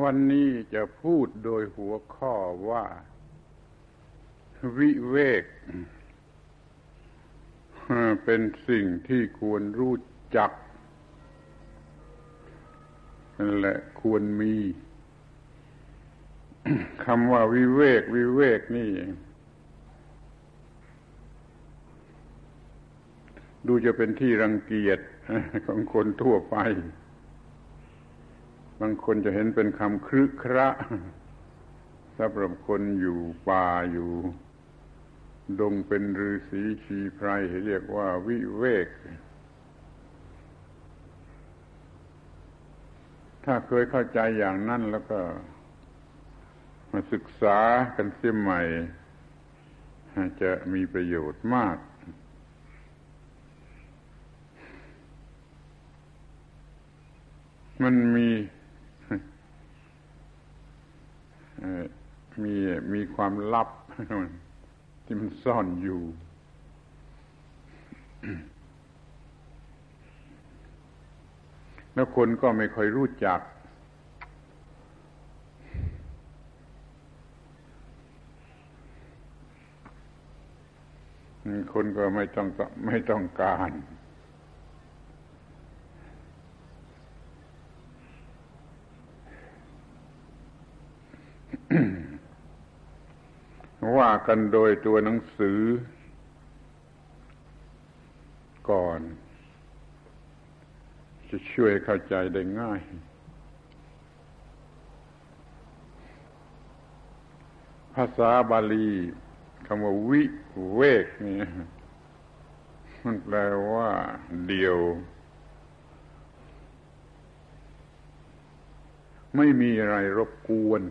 วันนี้จะพูดโดยหัวข้อว่าวิเวกเป็นสิ่งที่ควรรู้จักและควรมี คำว่าวิเวกนี่ดูจะเป็นที่รังเกียจของคนทั่วไปบางคนจะเห็นเป็นคำครึคระสำหรับคนอยู่ป่าอยู่ดงเป็นฤาษีชีไพรเรียกว่าวิเวกถ้าเคยเข้าใจอย่างนั้นแล้วก็มาศึกษากันเสียใหม่จะมีประโยชน์มากมันมีความลับที่มันซ่อนอยู่ แล้วคนก็ไม่ค่อยรู้จักคนก็ไม่ต้องการว่ากันโดยตัวหนังสือก่อนจะช่วยเข้าใจได้ง่ายภาษาบาลีคำว่าวิเวกนี่มันแปลว่าเดียวไม่มีอะไรรบกวน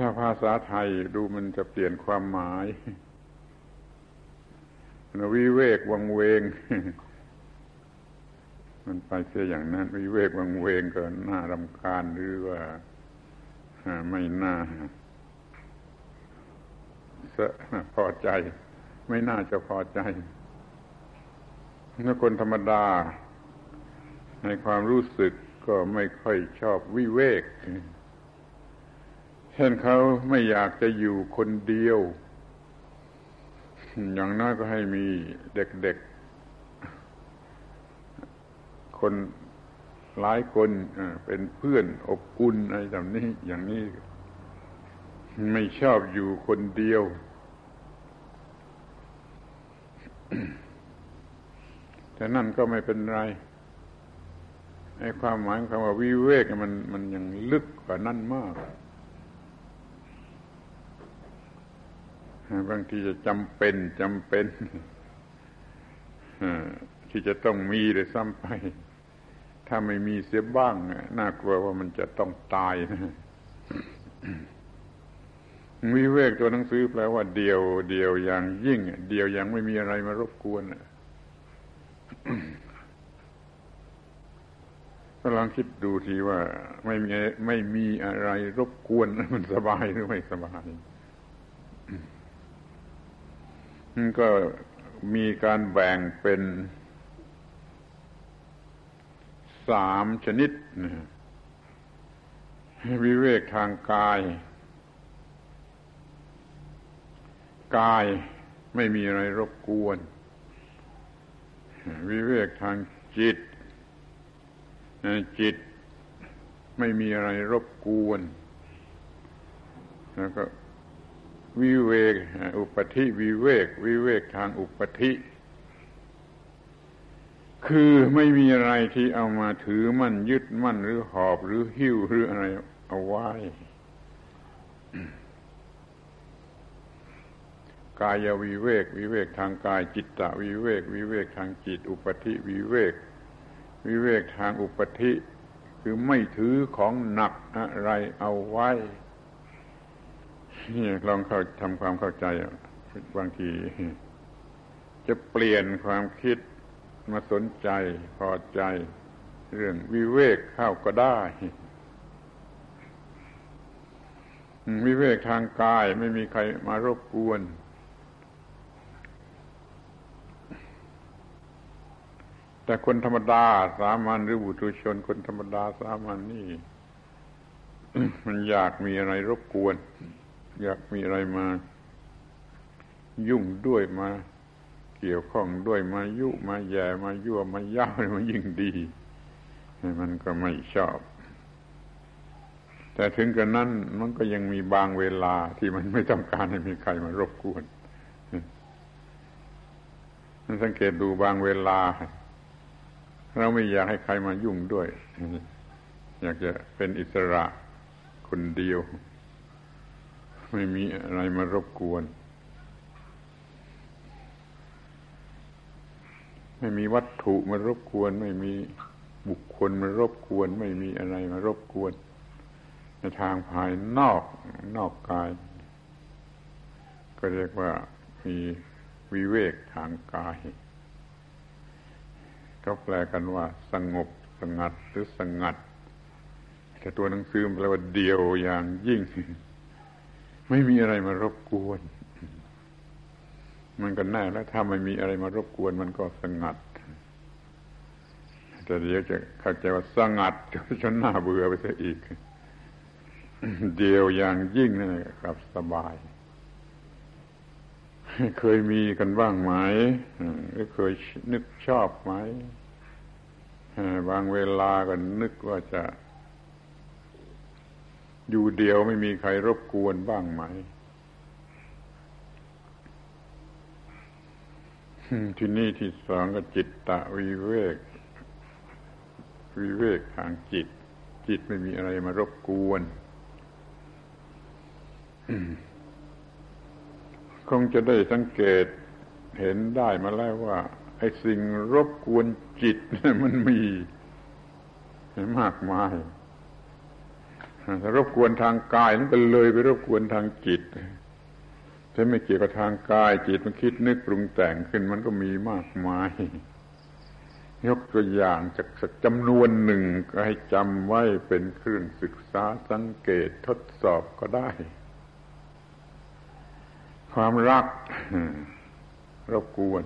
ถ้าภาษาไทยดูมันจะเปลี่ยนความหมายวิเวกวังเวงมันไปเสียอย่างนั้นวิเวกวังเวงก็น่ารำคาญหรือว่าไม่น่าพอใจไม่น่าจะพอใจถ้าคนธรรมดาในความรู้สึกก็ไม่ค่อยชอบวิเวกเช่นเขาไม่อยากจะอยู่คนเดียวอย่างน้อยก็ให้มีเด็กๆคนหลายคนเป็นเพื่อนอบอุ่นอะไรแบบนี้อย่างนี้ไม่ชอบอยู่คนเดียว แต่นั่นก็ไม่เป็นไรไอ้ความหมายคำว่าวิเวกมันยังลึกกว่านั้นมากบางทีจะจำเป็นที่จะต้องมีเลยซ้ำไปถ้าไม่มีเสียบ้างน่ากลัวว่ามันจะต้องตายนะวิเวกตัวหนังสือแปลว่าเดียวอย่างยิ่งเดียวอย่างไม่มีอะไรมารบกวนถ้าลองคิดดูทีว่าไม่มีอะไรรบกวนมันสบายหรือไม่สบายก็มีการแบ่งเป็น3ชนิดวิเวกทางกายไม่มีอะไรรบกวนวิเวกทางจิตไม่มีอะไรรบกวนแล้วก็วิเวกอุปธิวิเวกทางอุปธิคือไม่มีอะไรที่เอามาถือมั่นยึดมั่นหรือหอบหรือหิ้วหรืออะไรเอาไว้ กายวิเวกทางกายจิตตวิเวกวิเวกทางจิตอุปธิวิเวกทางอุปธิคือไม่ถือของหนักอะไรเอาไว้นี่ลองทำความเข้าใจบางทีจะเปลี่ยนความคิดมาสนใจพอใจเรื่องวิเวกเข้าก็ได้วิเวกทางกายไม่มีใครมารบกวน แต่คนธรรมดาสามัญหรือบุตุชนคนธรรมดาสามัญนี่ มันอยากมีอะไรรบกวนอยากมีอะไรมายุ่งด้วยมาเกี่ยวข้องด้วยมายุมาแย่มายั่วมาย่ามันยิ่งดีมันก็ไม่ชอบแต่ถึงกระนั้นมันก็ยังมีบางเวลาที่มันไม่ต้องการให้มีใครมารบกวนมันสังเกตดูบางเวลาเราไม่อยากให้ใครมายุ่งด้วยอยากจะเป็นอิสระคนเดียวไม่มีอะไรมารบกวนไม่มีวัตถุมารบกวนไม่มีบุคคลมารบกวนไม่มีอะไรมารบกวนในทางภายนอกกายก็เรียกว่ามีวิเวกทางกายก็แปลกันว่าสงบสงัดหรือสงัดแต่ตัวหนังสือแปลว่าเดี่ยวอย่างยิ่งไม่มีอะไรมารบกวนมันก็แน่แล้วถ้าไม่มีอะไรมารบกวนมันก็สงัดแต่เดี๋ยวจะเข้าใจว่าสงัดจนหน้าเบื่อไปซะอีกเดียวอย่างยิ่งนั่นแหละครับสบายเคยมีกันบ้างไหมหรือเคยนึกชอบไหมบางเวลาก็นึกว่าจะอยู่เดียวไม่มีใครรบกวนบ้างไหมที่นี่ที่สองก็จิตตะวิเวกทางจิตไม่มีอะไรมารบกวนคงจะได้สังเกตเห็นได้มาแล้วว่าไอ้สิ่งรบกวนจิตมันมีมากมายรบกวนทางกายมันก็เลยไปรบกวนทางจิตถ้าไม่เกี่ยวกับทางกายจิตมันคิดนึกปรุงแต่งขึ้นมันก็มีมากมายยกตัวอย่างจากจำนวนหนึ่งก็ให้จำไว้เป็นเครื่องศึกษาสังเกตทดสอบก็ได้ความรักรบกวน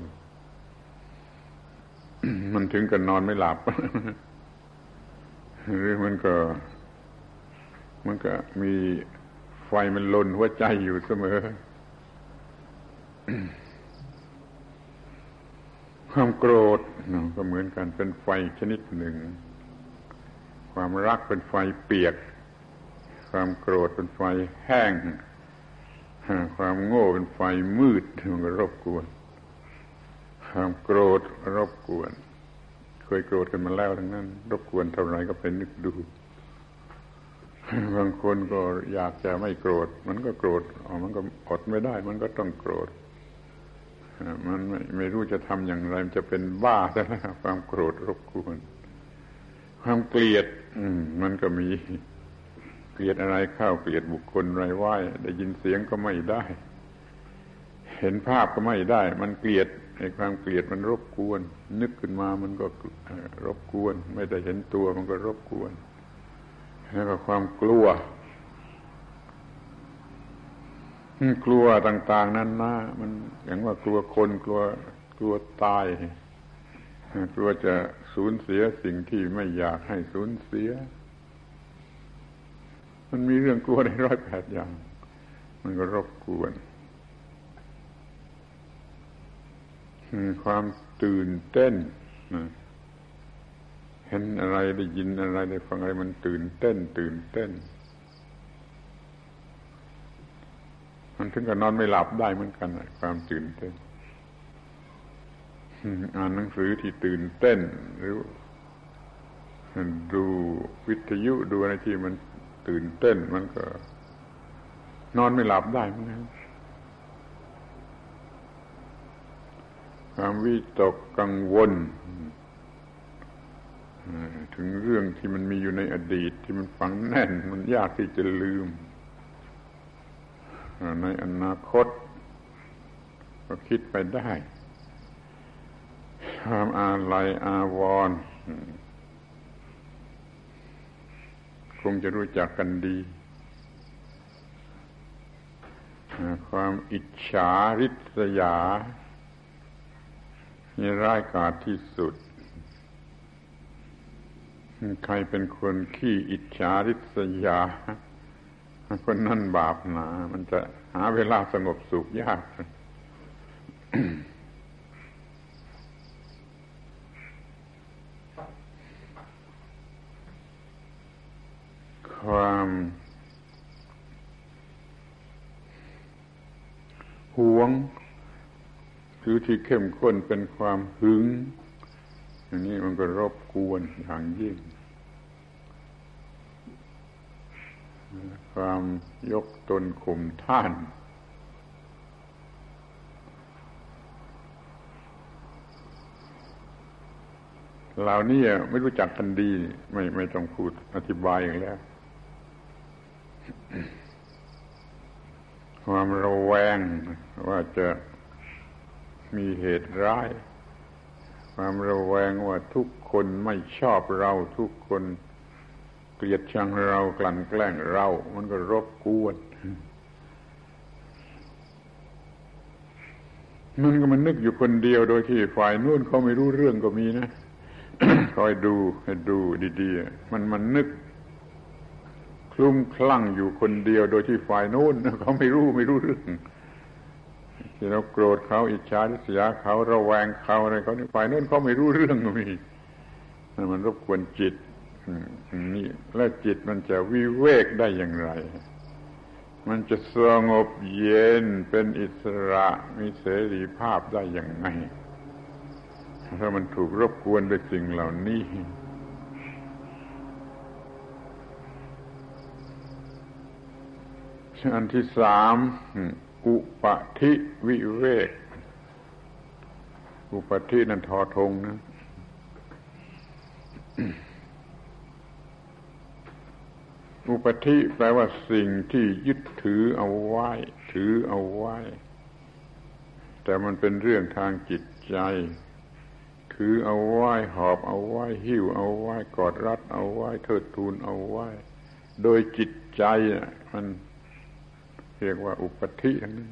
มันถึงกับนอนไม่หลับ หรือมันก็มีไฟมันลนหัวใจอยู่เสมอ ความโกรธก็เหมือนกันเป็นไฟชนิดหนึ่งความรักเป็นไฟเปียกความโกรธเป็นไฟแห้งความโง่เป็นไฟมืดมันก็รบกวนความโกรธรบกวนเคยโกรธกันมาแล้วทั้งนั้นรบกวนเท่าไหร่ก็ไปนึกดูบางคนก็อยากจะไม่โกรธมันก็โกรธมันก็อดไม่ได้มันก็ต้องโกรธมันไม่รู้จะทำอย่างไรมันจะเป็นบ้าซะแล้วความโกรธรบกวนความเกลียดมันก็มีเกลียดอะไรเข้าเกลียดบุคคลไรไหวได้ยินเสียงก็ไม่ได้เห็นภาพก็ไม่ได้มันเกลียดไอ้ความเกลียดมันรบกวนนึกขึ้นมามันก็รบกวนไม่ได้เห็นตัวมันก็รบกวนแล้วก็ความกลัวต่างๆนั้นนะมันอย่างว่ากลัวคนกลัวตายกลัวจะสูญเสียสิ่งที่ไม่อยากให้สูญเสียมันมีเรื่องกลัวใน108อย่างมันก็รบกวนความตื่นเต้นเห็นอะไรได้ยินอะไรได้ฟังอะไรมันตื่นเต้นมันถึงกับนอนไม่หลับได้เหมือนกันความตื่นเต้นอ่านหนังสือที่ตื่นเต้นหรือดูวิทยุดูอะไรที่มันตื่นเต้นมันก็นอนไม่หลับได้เหมือนกันความวิตกกังวลถึงเรื่องที่มันมีอยู่ในอดีตที่มันฝังแน่นมันยากที่จะลืมในอนาคตก็คิดไปได้ความอาลัยอาวรณ์คงจะรู้จักกันดีความอิจฉาริษยานี่ร้ายกาจที่สุด ใครเป็นคนขี้อิจฉาริษยาคนนั่นบาปหนามันจะหาเวลาสงบสุขยาก ความหวงหรือที่เข้มข้นเป็นความหึงอย่างนี้มันก็รบกวนอย่างยิ่งความยกตนข่มท่านเหล่านี้ไม่รู้จักกันดีไม่ต้องพูดอธิบายอย่างแล้วความระแวงว่าจะมีเหตุร้ายความระแวงว่าทุกคนไม่ชอบเราทุกคนเกลียดชังเรากลั่นแกล้งเรามันก็รบกวนมันก็มันนึกอยู่คนเดียวโดยที่ฝ่ายนู้นเขาไม่รู้เรื่องก็มีนะ คอยดูให้ดูดีๆมันนึกคลุ้มคลั่งอยู่คนเดียวโดยที่ฝ่ายนู้นเขาไม่รู้เรื่องที่เราโกรธเขาอิจฉาริษยาเขาระแวงเขาอะไรเขาฝ่ายนู้นเขาไม่รู้เรื่องก็มีมันรบกวนจิตนี่แล้วจิตมันจะวิเวกได้อย่างไรมันจะสงบเย็นเป็นอิสระมีเสรีภาพได้อย่างไรถ้ามันถูกรบกวนด้วยสิ่งเหล่านี้อันที่สามอุปธิวิเวกอุปธินั่นทอธงนะ อุปธิแปลว่าสิ่งที่ยึดถือเอาไว้แต่มันเป็นเรื่องทางจิตใจถือเอาไว้หอบเอาไว้หิ้วเอาไว้กอดรัดเอาไว้เทิดทูนเอาไว้โดยจิตใจมันเรียกว่าอุปธิทั้งนั้น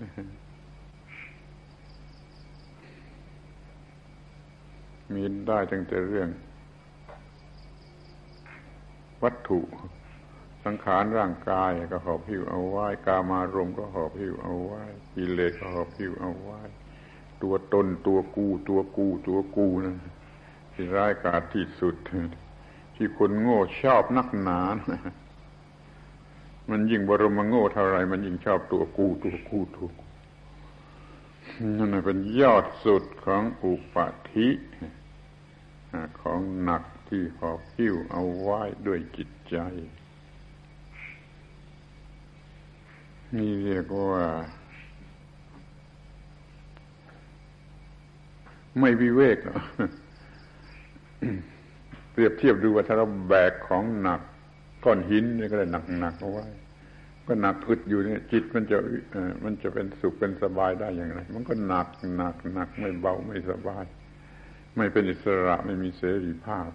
มีได้ตั้งแต่เรื่องวัตถุสังขารร่างกายก็หอบหิ้วเอาไว้กามารมณ์ก็หอบหิ้วเอาไว้กิเลสก็หอบหิ้วเอาไว้ตัวตนตัวกูนะที่ร้ายกาจที่สุดที่คนโง่ชอบนักหนามันยิ่งบรมโง่เท่าไรมันยิ่งชอบตัวกูนั่นเป็นยอดสุดของอุปธิของหนักที่หอบหิ้วเอาไว้ด้วยจิตใจนี่เรียกว่าไม่วิเวก เปรียบเทียบดูว่าถ้าเราแบกของหนักก้อนหินนี่ก็ได้หนักเอาไว้ก็หนักอึดอยู่เนี่ยจิตมันจะเป็นสุขเป็นสบายได้อย่างไรมันก็หนักไม่เบาไม่สบายไม่เป็นอิสระไม่มีเสรีภาพ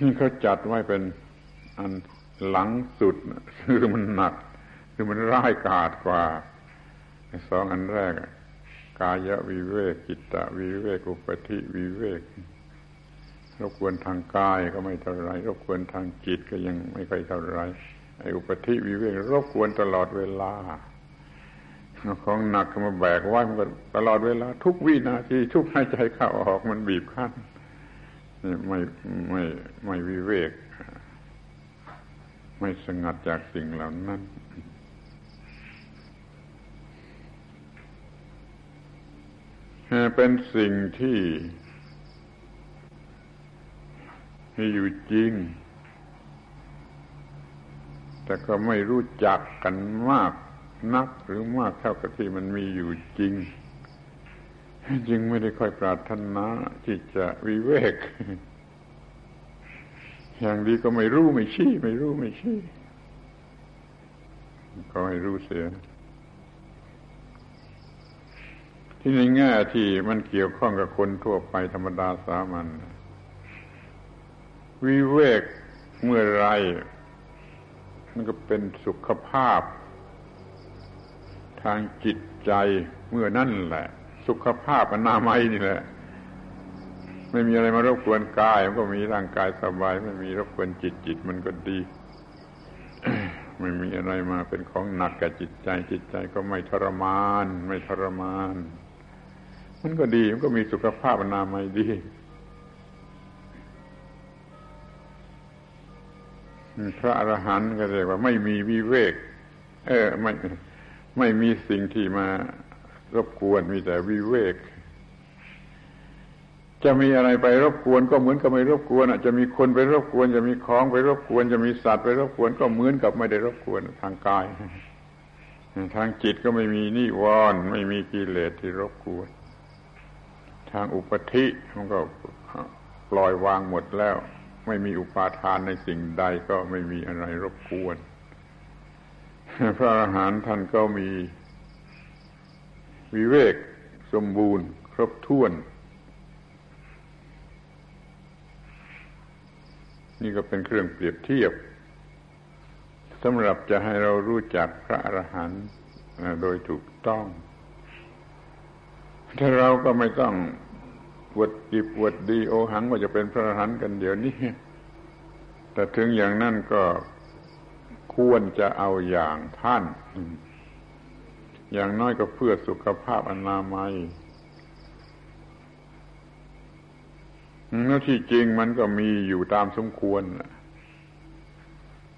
นี่เขาจัดไว้เป็นอันหลังสุดคือมันหนักคือมันร้ายกาจกว่าสองอันแรกกายวิเวกจิตตวิเวกอุปธิวิเวกรบกวนทางกายก็ไม่เท่าไรรบกวนทางจิตก็ยังไม่ค่อยเท่าไรไอ้อุปธิวิเวกรบกวนตลอดเวลาของหนักมาแบกไว้มันตลอดเวลาทุกวินาทีทุกหายใจเข้าออกมันบีบคั้นไม่วิเวกไม่สงัดจากสิ่งเหล่านั้นเป็นสิ่งที่อยู่จริงแต่ก็ไม่รู้จักกันมากนักหรือมากเท่ากับที่มันมีอยู่จริงจึงไม่ได้ค่อยปรารถนาที่จะวิเวกอย่างดีก็ไม่รู้ไม่ชี้ก็ให้รู้เสียที่ในแง่ที่มันเกี่ยวข้องกับคนทั่วไปธรรมดาสามัญวิเวกเมื่อไรมันก็เป็นสุขภาพทางจิตใจเมื่อนั่นแหละสุขภาพอนามัยนี่แหละ ไม่มีอะไรมารบกวนกายมันก็มีร่างกายสบายไม่มีรบกวนจิตจิตมันก็ดี ไม่มีอะไรมาเป็นของหนักกับจิตใจจิตใจก็ไม่ทรมานมันก็ดีมันก็มีสุขภาพอนามัยดีพระอรหันต์ก็เรียกว่าไม่มีวิเวกไม่มีสิ่งที่มารบกวนมีแต่วิเวกจะมีอะไรไปรบกวนก็เหมือนกับไม่รบกวนจะมีคนไปรบกวนจะมีของไปรบกวนจะมีสัตว์ไปรบกวนก็เหมือนกับไม่ได้รบกวนทางกายทางจิตก็ไม่มีนิวรณ์ไม่มีกิเลสที่รบกวนทางอุปธิมันก็ปล่อยวางหมดแล้วไม่มีอุปาทานในสิ่งใดก็ไม่มีอะไรรบกวนพระอรหันต์ท่านก็มีวิเวกสมบูรณ์ครบถ้วนนี่ก็เป็นเครื่องเปรียบเทียบสำหรับจะให้เรารู้จักพระอรหันต์โดยถูกต้องถ้าเราก็ไม่ต้องปวดดีโอหังว่าจะเป็นพระอรหันต์กันเดี๋ยวนี้แต่ถึงอย่างนั้นก็ควรจะเอาอย่างท่านอย่างน้อยก็เพื่อสุขภาพอนามัยแล้วที่จริงมันก็มีอยู่ตามสมควร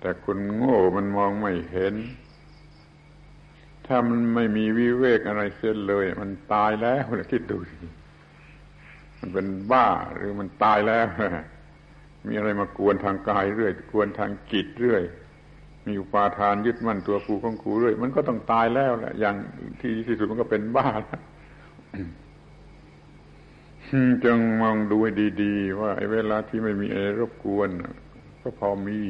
แต่คนโง่มันมองไม่เห็นถ้ามันไม่มีวิเวกอะไรเสียเลยมันตายแล้วนะคิดดูดิมันเป็นบ้าหรือมันตายแล้วมีอะไรมากวนทางกายเรื่อยกวนทางจิตเรื่อยมีอุปาทานยึดมั่นตัวกูของกูเรื่อยมันก็ต้องตายแล้วแหละอย่างที่ที่สุดมันก็เป็นบ้าแล้ว จงมองดูให้ดีๆว่าไอ้เวลาที่ไม่มีอะไรรบกวนก็พอมี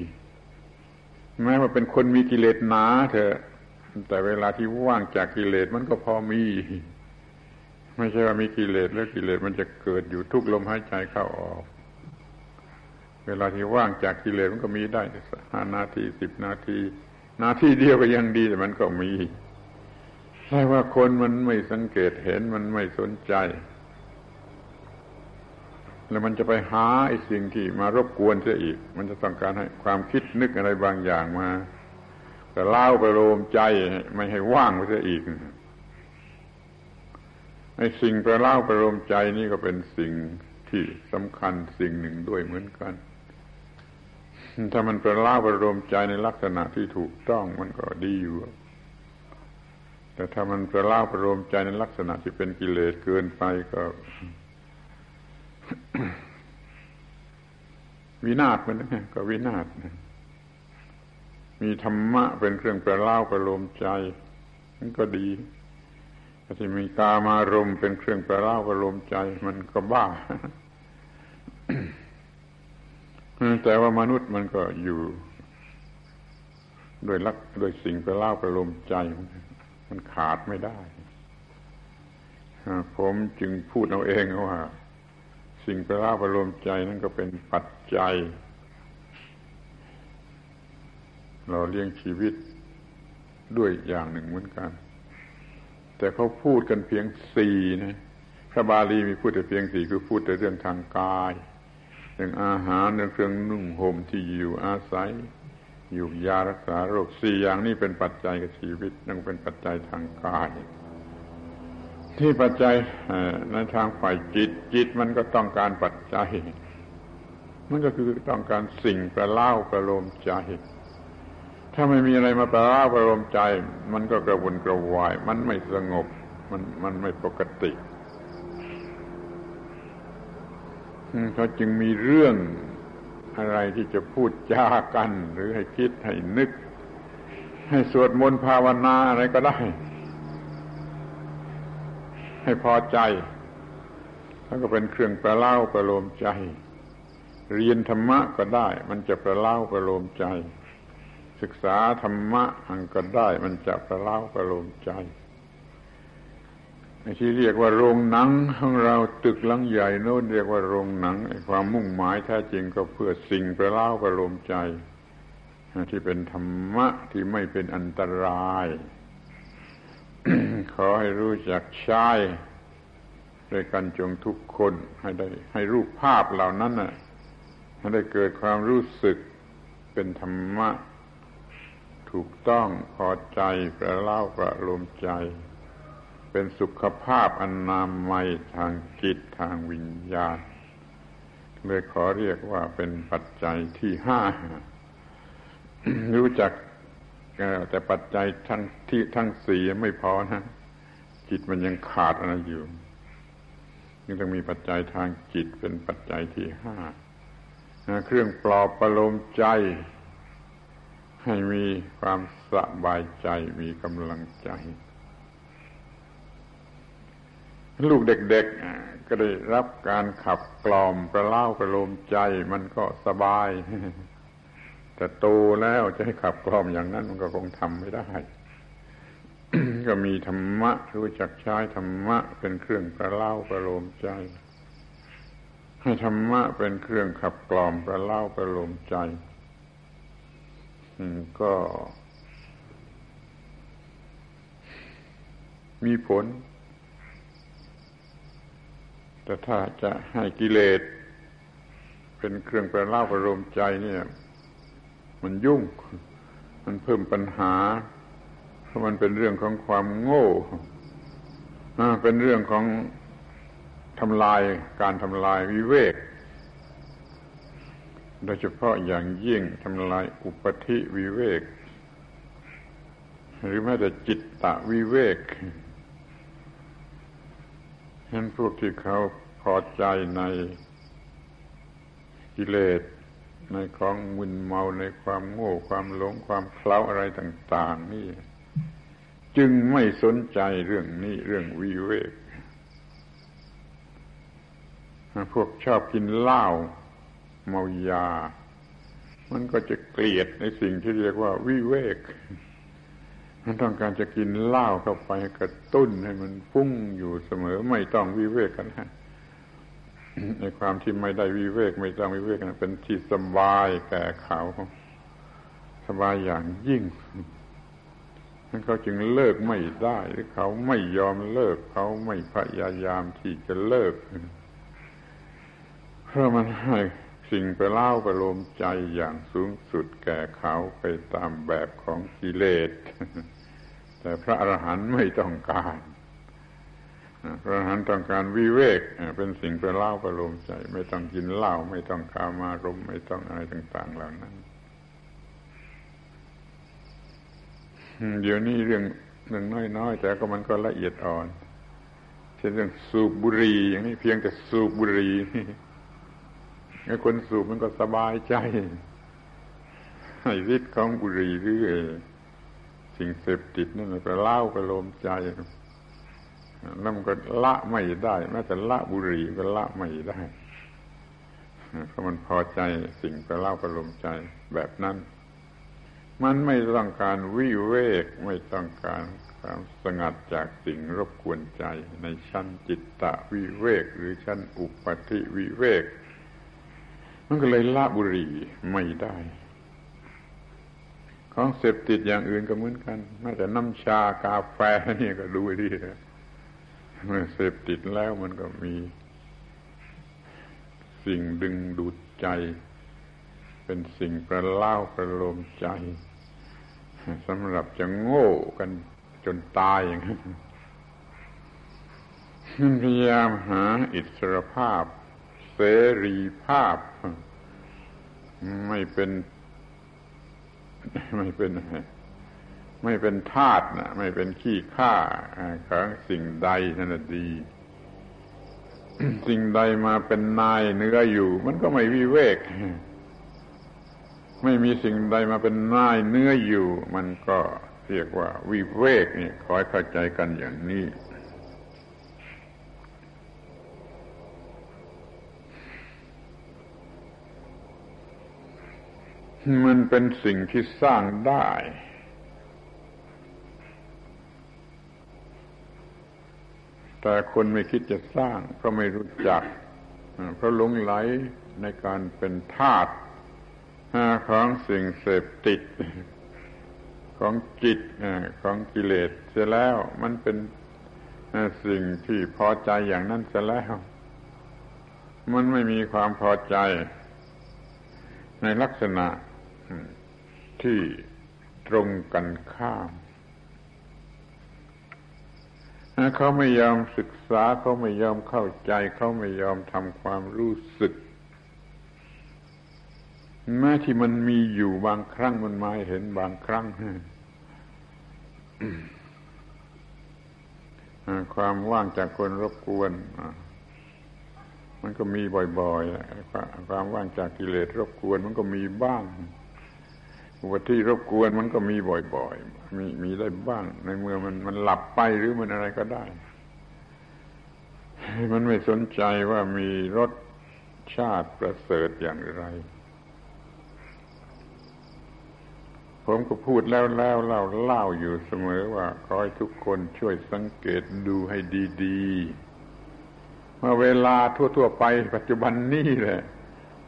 แม้ว่าเป็นคนมีกิเลสหนาเถอะแต่เวลาที่ว่างจากกิเลสมันก็พอมีไม่ใช่ว่ามีกิเลสแล้วกิเลสมันจะเกิดอยู่ทุกลมหายใจเข้าออกเวลาที่ว่างจากกิเลสมันก็มีได้5 นาที10 นาทีนาทีเดียวก็ยังดีแต่มันก็มีใช่ว่าคนมันไม่สังเกตเห็นมันไม่สนใจแล้วมันจะไปหาไอ้สิ่งที่มารบกวนซะอีกมันจะต้องการให้ความคิดนึกอะไรบางอย่างมาแต่เล่าไปโลมใจไม่ให้ว่างไปซะอีกไอ้สิ่งไปเล่าไปโลมใจนี่ก็เป็นสิ่งที่สำคัญสิ่งหนึ่งด้วยเหมือนกันถ้ามันไปเล่าไปโลมใจในลักษณะที่ถูกต้องมันก็ดีอยู่แต่ถ้ามันไปเล่าไปโลมใจในลักษณะที่เป็นกิเลสเกินไปก็วินาศมันนะก็วินาศมีธรรมะเป็นเครื่องประเล่าประโลมใจมันก็ดีแต่ที่มีกามารมณ์เป็นเครื่องประเล่าประโลมใจมันก็บ้า แต่ว่ามนุษย์มันก็อยู่โดยสิ่งประเล่าประโลมใจมันขาดไม่ได้ผมจึงพูดเอาเองว่าสิ่งประเล่าประโลมใจนั่นก็เป็นปัจจัยเราเลี้ยงชีวิตด้วยอย่างหนึ่งเหมือนกันแต่เขาพูดกันเพียง4นะพระบาลีมีพูดแต่เพียง4คือพูดแต่เรื่องทางกายเรื่องอาหารเรื่องเครื่องนุ่งห่มที่อยู่อาศัยอยู่ยารักษาโรค4อย่างนี้เป็นปัจจัยกับชีวิตนั่นเป็นปัจจัยทางกายที่ปัจจัยในทางฝ่ายจิตจิตมันก็ต้องการปัจจัยมันก็คือต้องการสิ่งประเล่าประโลมใจถ้าไม่มีอะไรมาประเล่าประโลมใจมันก็กระวนกระวายมันไม่สงบมันไม่ปกติเขาจึงมีเรื่องอะไรที่จะพูดจากันหรือให้คิดให้นึกให้สวดมนต์ภาวนาอะไรก็ได้ให้พอใจแล้วก็เป็นเครื่องประเล่าประโลมใจเรียนธรรมะก็ได้มันจะประเล่าประโลมใจศึกษาธรรมะมันก็ได้มันจะประเล่าประโลมใจไอ้ที่เรียกว่าโรงหนังของเราตึกหลังใหญ่โน้นเรียกว่าโรงหนังไอ้ความมุ่งหมายแท้จริงก็เพื่อสิ่งประเล่าประโลมใจที่เป็นธรรมะที่ไม่เป็นอันตรายขอให้รู้จักใช้ ด้วยกันจงทุกคนให้ได้ให้รูปภาพเหล่านั้นน่ะให้ได้เกิดความรู้สึกเป็นธรรมะถูกต้องพอใจประเล่าประโลมใจเป็นสุขภาพอนามัยทางจิตทางวิญญาณเลยขอเรียกว่าเป็นปัจจัยที่ห้า รู้จักแต่ปัจจัยทั้งสี่ไม่พอนะจิตมันยังขาดอะไรอยู่ยังต้องมีปัจจัยทางจิตเป็นปัจจัยที่ห้าเครื่องปลอบประโลมใจให้มีความสบายใจมีกำลังใจลูกเด็กๆก็ได้รับการขับกล่อมประเล่าประโลมใจมันก็สบายแต่โตแล้วจะให้ขับกล่อมอย่างนั้นมันก็คงทำไม่ได้ ก็มีธรรมะรู้จักใช้ธรรมะเป็นเครื่องประเล่าประโลมใจให้ธรรมะเป็นเครื่องขับกล่อมประเล่าประโลมใจก็มีผลแต่ถ้าจะให้กิเลสเป็นเครื่องประเล่าประโลมใจเนี่ยมันยุ่งมันเพิ่มปัญหาเพราะมันเป็นเรื่องของความโง่เป็นเรื่องของการทำลายวิเวกโดยเฉพาะอย่างยิ่งทำลายอุปธิวิเวกหรือแม้แต่จิตตะวิเวกฉะนั้นพวกที่เขาพอใจในกิเลสในของมึนเมาในความโง่ความหลงความเคล้าอะไรต่างๆนี่จึงไม่สนใจเรื่องนี้เรื่องวิเวกพวกชอบกินเหล้าเมายามันก็จะเกลียดในสิ่งที่เรียกว่าวิเวกมันต้องการจะกินเหล้าเข้าไปกระตุ้นให้มันฟุ้งอยู่เสมอไม่ต้องวิเวกกันนะในความที่ไม่ได้วิเวกไม่ต้องวิเวกนะเป็นที่สบายแก่เขาสบายอย่างยิ่งนั้นเขาจึงเลิกไม่ได้หรือเขาไม่ยอมเลิกเขาไม่พยายามที่จะเลิกเพราะมันให้สิ่งประเล่าประโลมใจอย่างสูงสุดแก่เขาไปตามแบบของกิเลสแต่พระอรหันต์ไม่ต้องการพระอรหันต์ต้องการวิเวกเป็นสิ่งประเล่าประโลมใจไม่ต้องกินเหล้าไม่ต้องกามารมณ์ไม่ต้องอะไรต่างๆเหล่านั้นเดี๋ยวนี้เรื่องหนึ่งน้อยๆแต่ก็มันก็ละเอียดอ่อนเช่นเรื่องสูบบุหรี่อย่างนี้เพียงแต่สูบบุหรี่ไอ้คนสูบมันก็สบายใจให้ฤทธิ์ของบุหรี่หรือสิ่งเสพติดนั่นมันก็เล่าก็โลมใจแล้วมันก็ละไม่ได้แม้แต่ละบุหรี่ก็ละไม่ได้เพราะมันพอใจสิ่งก็เล่าก็โลมใจแบบนั้นมันไม่ต้องการวิเวกไม่ต้องการความสงัดจากสิ่งรบกวนใจในชั้นจิตตะวิเวกหรือชั้นอุปธิวิเวกมันก็เลยละบุหรี่ไม่ได้ของเสพติดอย่างอื่นก็เหมือนกันแม้แต่น้ำชากาแฟนี่ก็ดูดีนะเมื่อเสพติดแล้วมันก็มีสิ่งดึงดูดใจเป็นสิ่งประเล่าประโลมใจสำหรับจะโง่กันจนตายอย่างนั้นพยายามหาอิสรภาพเสรีภาพไม่เป็นทาสนะไม่เป็นขี้ข้าของสิ่งใดนั่นดีสิ่งใดมาเป็นนายเนื้ออยู่มันก็ไม่วิเวกไม่มีสิ่งใดมาเป็นนายเนื้ออยู่มันก็เรียกว่าวิเวกนี่ขอให้เข้าใจกันอย่างนี้มันเป็นสิ่งที่สร้างได้แต่คนไม่คิดจะสร้างเพราะไม่รู้จักเพราะหลงไหลในการเป็นทาสของสิ่งเสพติดของจิตของกิเลสเสียแล้วมันเป็น สิ่งที่พอใจอย่างนั้นจะแล้วมันไม่มีความพอใจในลักษณะที่ตรงกันข้ามเขาไม่ยอมศึกษาเขาไม่ยอมเข้าใจเขาไม่ยอมทำความรู้สึกแม้ที่มันมีอยู่บางครั้งมันมาเห็นบางครั้ง ความว่างจากคนรบกวนมันก็มีบ่อยๆความว่างจากกิเลสรบกวนมันก็มีบ้างวันที่รบกวนมันก็มีบ่อยๆมีได้บ้างในเมื่อมันหลับไปหรือมันอะไรก็ได้มันไม่สนใจว่ามีรสชาติประเสริฐอย่างไรผมก็พูดแล้วเล่าอยู่เสมอว่าขอให้ทุกคนช่วยสังเกตดูให้ดีๆว่าเวลาทั่วๆไปปัจจุบันนี่แหละ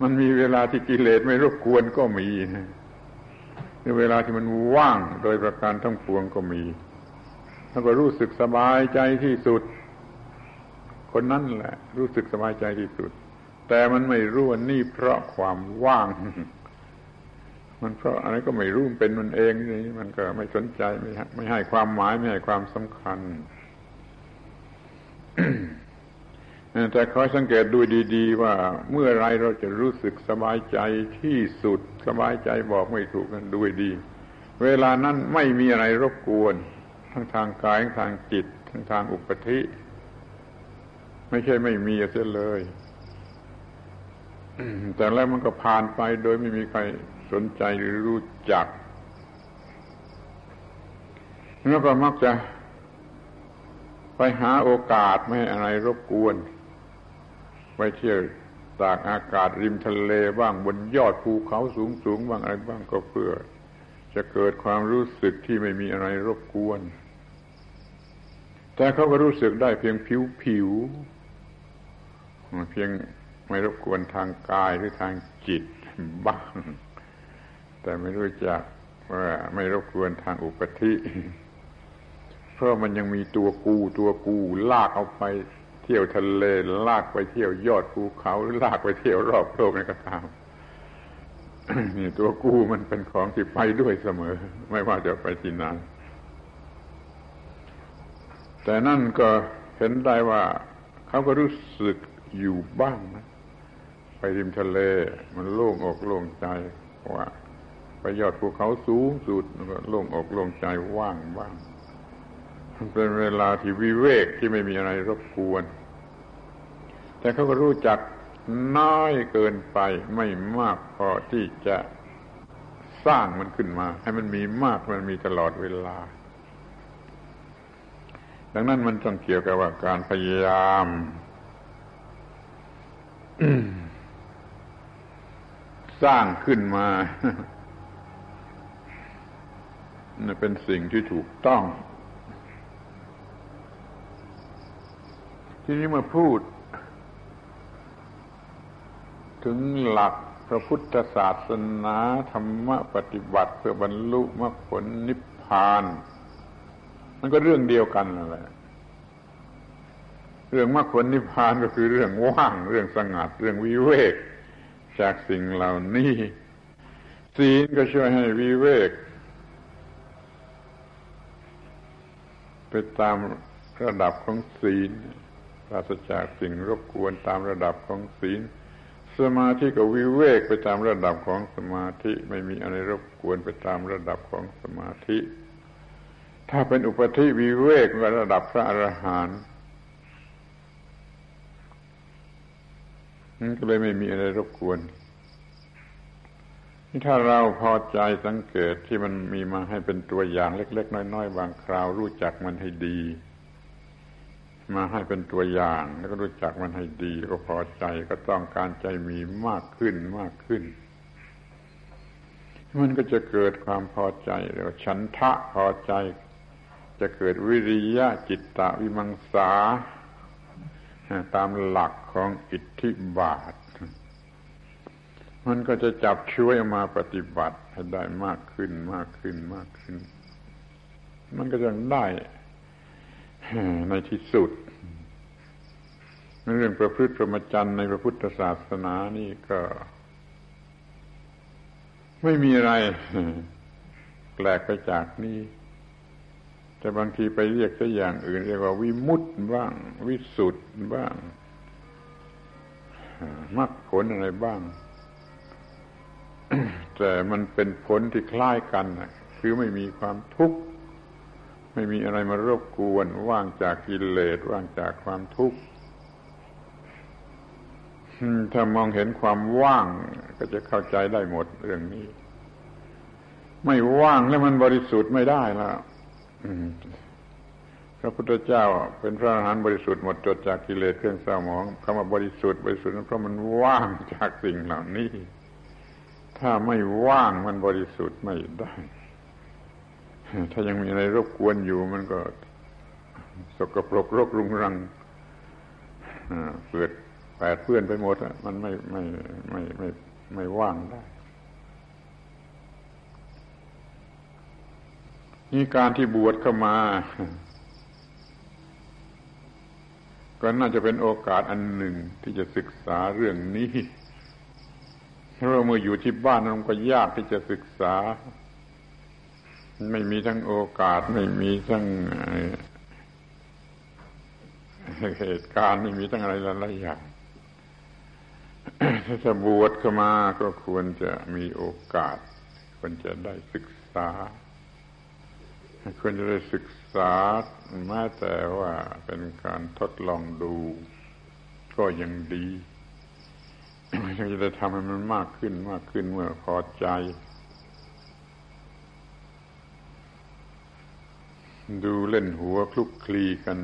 มันมีเวลาที่กิเลสไม่รบกวนก็มีนะเวลาที่มันว่างโดยประการทั้งปวงก็มีแล้วก็รู้สึกสบายใจที่สุดคนนั้นแหละรู้สึกสบายใจที่สุดแต่มันไม่รู้ว่านี่เพราะความว่างมันเพราะอะไรก็ไม่รู้เป็นมันเองนี่มันก็ไม่สนใจไม่ให้ความหมายไม่ให้ความสำคัญ แต่คอยสังเกตดูดีๆว่าเมื่อไรเราจะรู้สึกสบายใจที่สุดสบายใจบอกไม่ถูกกันดูดีเวลานั้นไม่มีอะไรรบกวนทั้งทางกายทั้งทางจิตทั้งทางอุปธิไม่ใช่ไม่มีเสียเลย แต่แล้วมันก็ผ่านไปโดยไม่มีใครสนใจหรือรู้จักแล้วก็มักจะไปหาโอกาสไม่ให้อะไรรบกวนไปเที่ยวตากอากาศริมทะเลบ้างบนยอดภูเขาสูงๆบ้างอะไรบ้างก็เพื่อจะเกิดความรู้สึกที่ไม่มีอะไรรบกวนแต่เขาก็รู้สึกได้เพียงผิวเพียงไม่รบกวนทางกายหรือทางจิตบ้างแต่ไม่รู้จักว่าไม่รบกวนทางอุปธิเพราะมันยังมีตัวกูลากเอาไปเที่ยวทะเลลากไปเที่ยวยอดภูเขาหรือลากไปเที่ยวรอบโลกนี่ก็ตาม นี่ตัวกูมันเป็นของที่ไปด้วยเสมอไม่ว่าจะไปที่ไหนแต่นั่นก็เห็นได้ว่าเขาก็รู้สึกอยู่บ้างนะไปริมทะเลมันโล่งอกโล่งใจว่าไปยอดภูเขาสูงสุดมันก็โล่งอกโล่งใจว่างบ้างเป็นเวลาที่วิเวกที่ไม่มีอะไรรบกวนแต่เขาก็รู้จักน้อยเกินไปไม่มากพอที่จะสร้างมันขึ้นมาให้มันมีมากมันมีตลอดเวลาดังนั้นมันต้องเกี่ยวกับว่าการพยายาม สร้างขึ้นมาเป็นสิ่งที่ถูกต้องทีนี้มาพูดถึงหลักพระพุทธศาสนาธรรมปฏิบัติเพื่อบรรลุมรรคผลนิพพานมันก็เรื่องเดียวกันนั่นแหละเรื่องมรรคผลนิพพานก็คือเรื่องว่างเรื่องสงัดเรื่องวิเวกจากสิ่งเหล่านี้ศีลก็ช่วยให้วิเวกไปตามระดับของศีลปราศจากสิ่งรบกวนตามระดับของศีลสมาธิก็วิเวกไปตามระดับของสมาธิไม่มีอะไรรบกวนไปตามระดับของสมาธิถ้าเป็นอุปธิวิเวกก็ระดับพระอรหันต์ก็เลยไม่มีอะไรรบกวนนี่ถ้าเราพอใจสังเกตที่มันมีมาให้เป็นตัวอย่างเล็กๆน้อยๆบางคราวรู้จักมันให้ดีมาให้เป็นตัวอย่างแล้วก็รู้จักมันให้ดีก็พอใจก็ต้องการใจมีมากขึ้นมันก็จะเกิดความพอใจเรียกว่าฉันทะพอใจจะเกิดวิริยะจิตตะวิมังสาตามหลักของอิทธิบาทมันก็จะจับช่วยมาปฏิบัติให้ได้มากขึ้นมันก็จะได้ ในที่สุดเรื่องประพฤติพรหมจรรย์ในพระพุทธศาสนานี่ก็ไม่มีอะไรแปลกไปจากนี้แต่บางทีไปเรียกซะอย่างอื่นเรียกว่าวิมุตติบ้างวิสุทธิ์บ้างมรรคผลอะไรบ้าง แต่มันเป็นผลที่คล้ายกันคือไม่มีความทุกข์ไม่มีอะไรมารบกวนว่างจากกิเลสว่างจากความทุกข์ถ้ามองเห็นความว่างก็จะเข้าใจได้หมดเรื่องนี้ไม่ว่างแล้วมันบริสุทธิ์ไม่ได้แล้วพระพุทธเจ้าเป็นพระอรหันต์บริสุทธิ์หมดจดจากกิเลสเครื่องเศร้าหมองคำว่าบริสุทธิ์นั้นเพราะมันว่างจากสิ่งเหล่านี้ถ้าไม่ว่างมันบริสุทธิ์ไม่ได้ถ้ายังมีอะไรรบกวนอยู่มันก็สกปรกรกรุงรังเกิดแปดเพื่อนไปหมดมันไม่ว่างได้นี่การที่บวชเข้ามาก็น่าจะเป็นโอกาสอันหนึ่งที่จะศึกษาเรื่องนี้เพราะเมื่ออยู่ที่บ้านมันก็ยากที่จะศึกษาไม่มีทั้งโอกาสไม่มีทั้งเหตุการณ์ไม่มีทั้งอะไรหลายอย่างถ้าจะบวชเข้ามาก็ควรจะมีโอกาสควรจะได้ศึกษาควรจะได้ศึกษาแม้แต่ว่าเป็นการทดลองดูก็ยังดีเราจะได้ทำให้มันมากขึ้นเมื่อพอใจดูเล่นหัวคลุกคลีกัน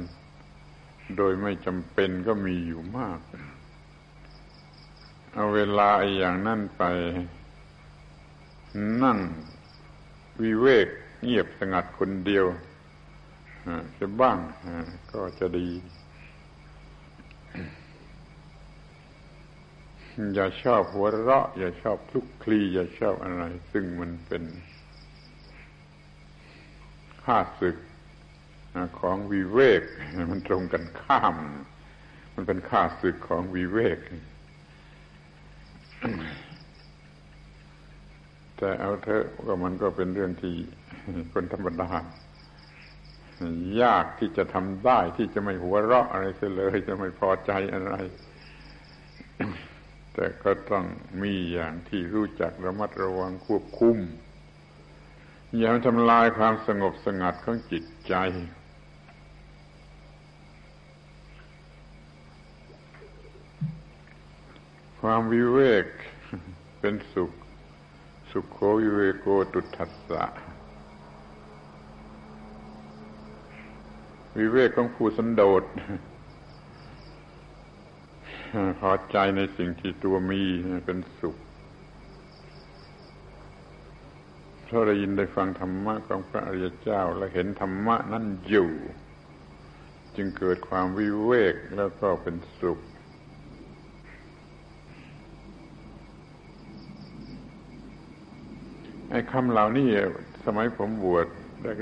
โดยไม่จำเป็นก็มีอยู่มากเอาเวลาอย่างนั้นไปนั่งวิเวกเงียบสงัดคนเดียวจะบ้างก็จะดีอย่าชอบหัวเราะอย่าชอบคลุกคลีอย่าชอบอะไรซึ่งมันเป็นข้าศึกของวิเวกมันตรงกันข้ามมันเป็นข้าศึกของวิเวกแต่เอาเถอะก็มันก็เป็นเรื่องที่คนธรรมดายากที่จะทำได้ที่จะไม่หัวเราะอะไรเสียเลยจะไม่พอใจอะไรแต่ก็ต้องมีอย่างที่รู้จักระมัดระวังควบคุมอย่าทำลายความสงบสงัดของจิตใจความวิเวกเป็นสุขสุขโขวิเวโกตุทัสสะวิเวกของผู้สันโดษพอใจในสิ่งที่ตัวมีเป็นสุขถ้าได้ยินได้ฟังธรรมะของพระอริยเจ้าและเห็นธรรมะนั้นอยู่จึงเกิดความวิเวกแล้วก็เป็นสุขไอ้คำเหล่านี้สมัยผมบวช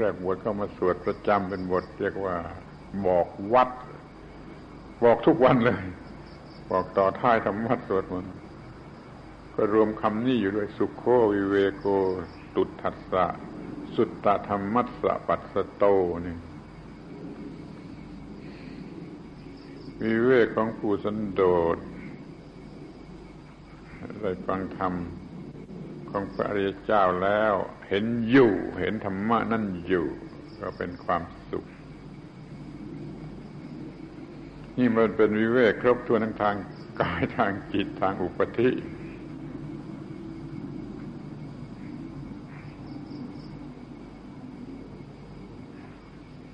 แรกๆบวชเข้ามาสวดประจำเป็นบทเรียกว่าบอกวัดบอกทุกวันเลยบอกต่อท้ายธรรมะสวดมนต์ก็รวมคำนี้อยู่ด้วยสุขโขวิเวโกตุทัสสะสุตตธรรมัสสะปัสสโตนี่วิเวกของผู้สันโดษได้ฟังธรรมของพระอริยเจ้าแล้วเห็นอยู่เห็นธรรมะนั่นอยู่ก็เป็นความสุขนี่มันเป็นวิเวกครบถ้วนทั้งทางกายทางจิตทางอุปธิ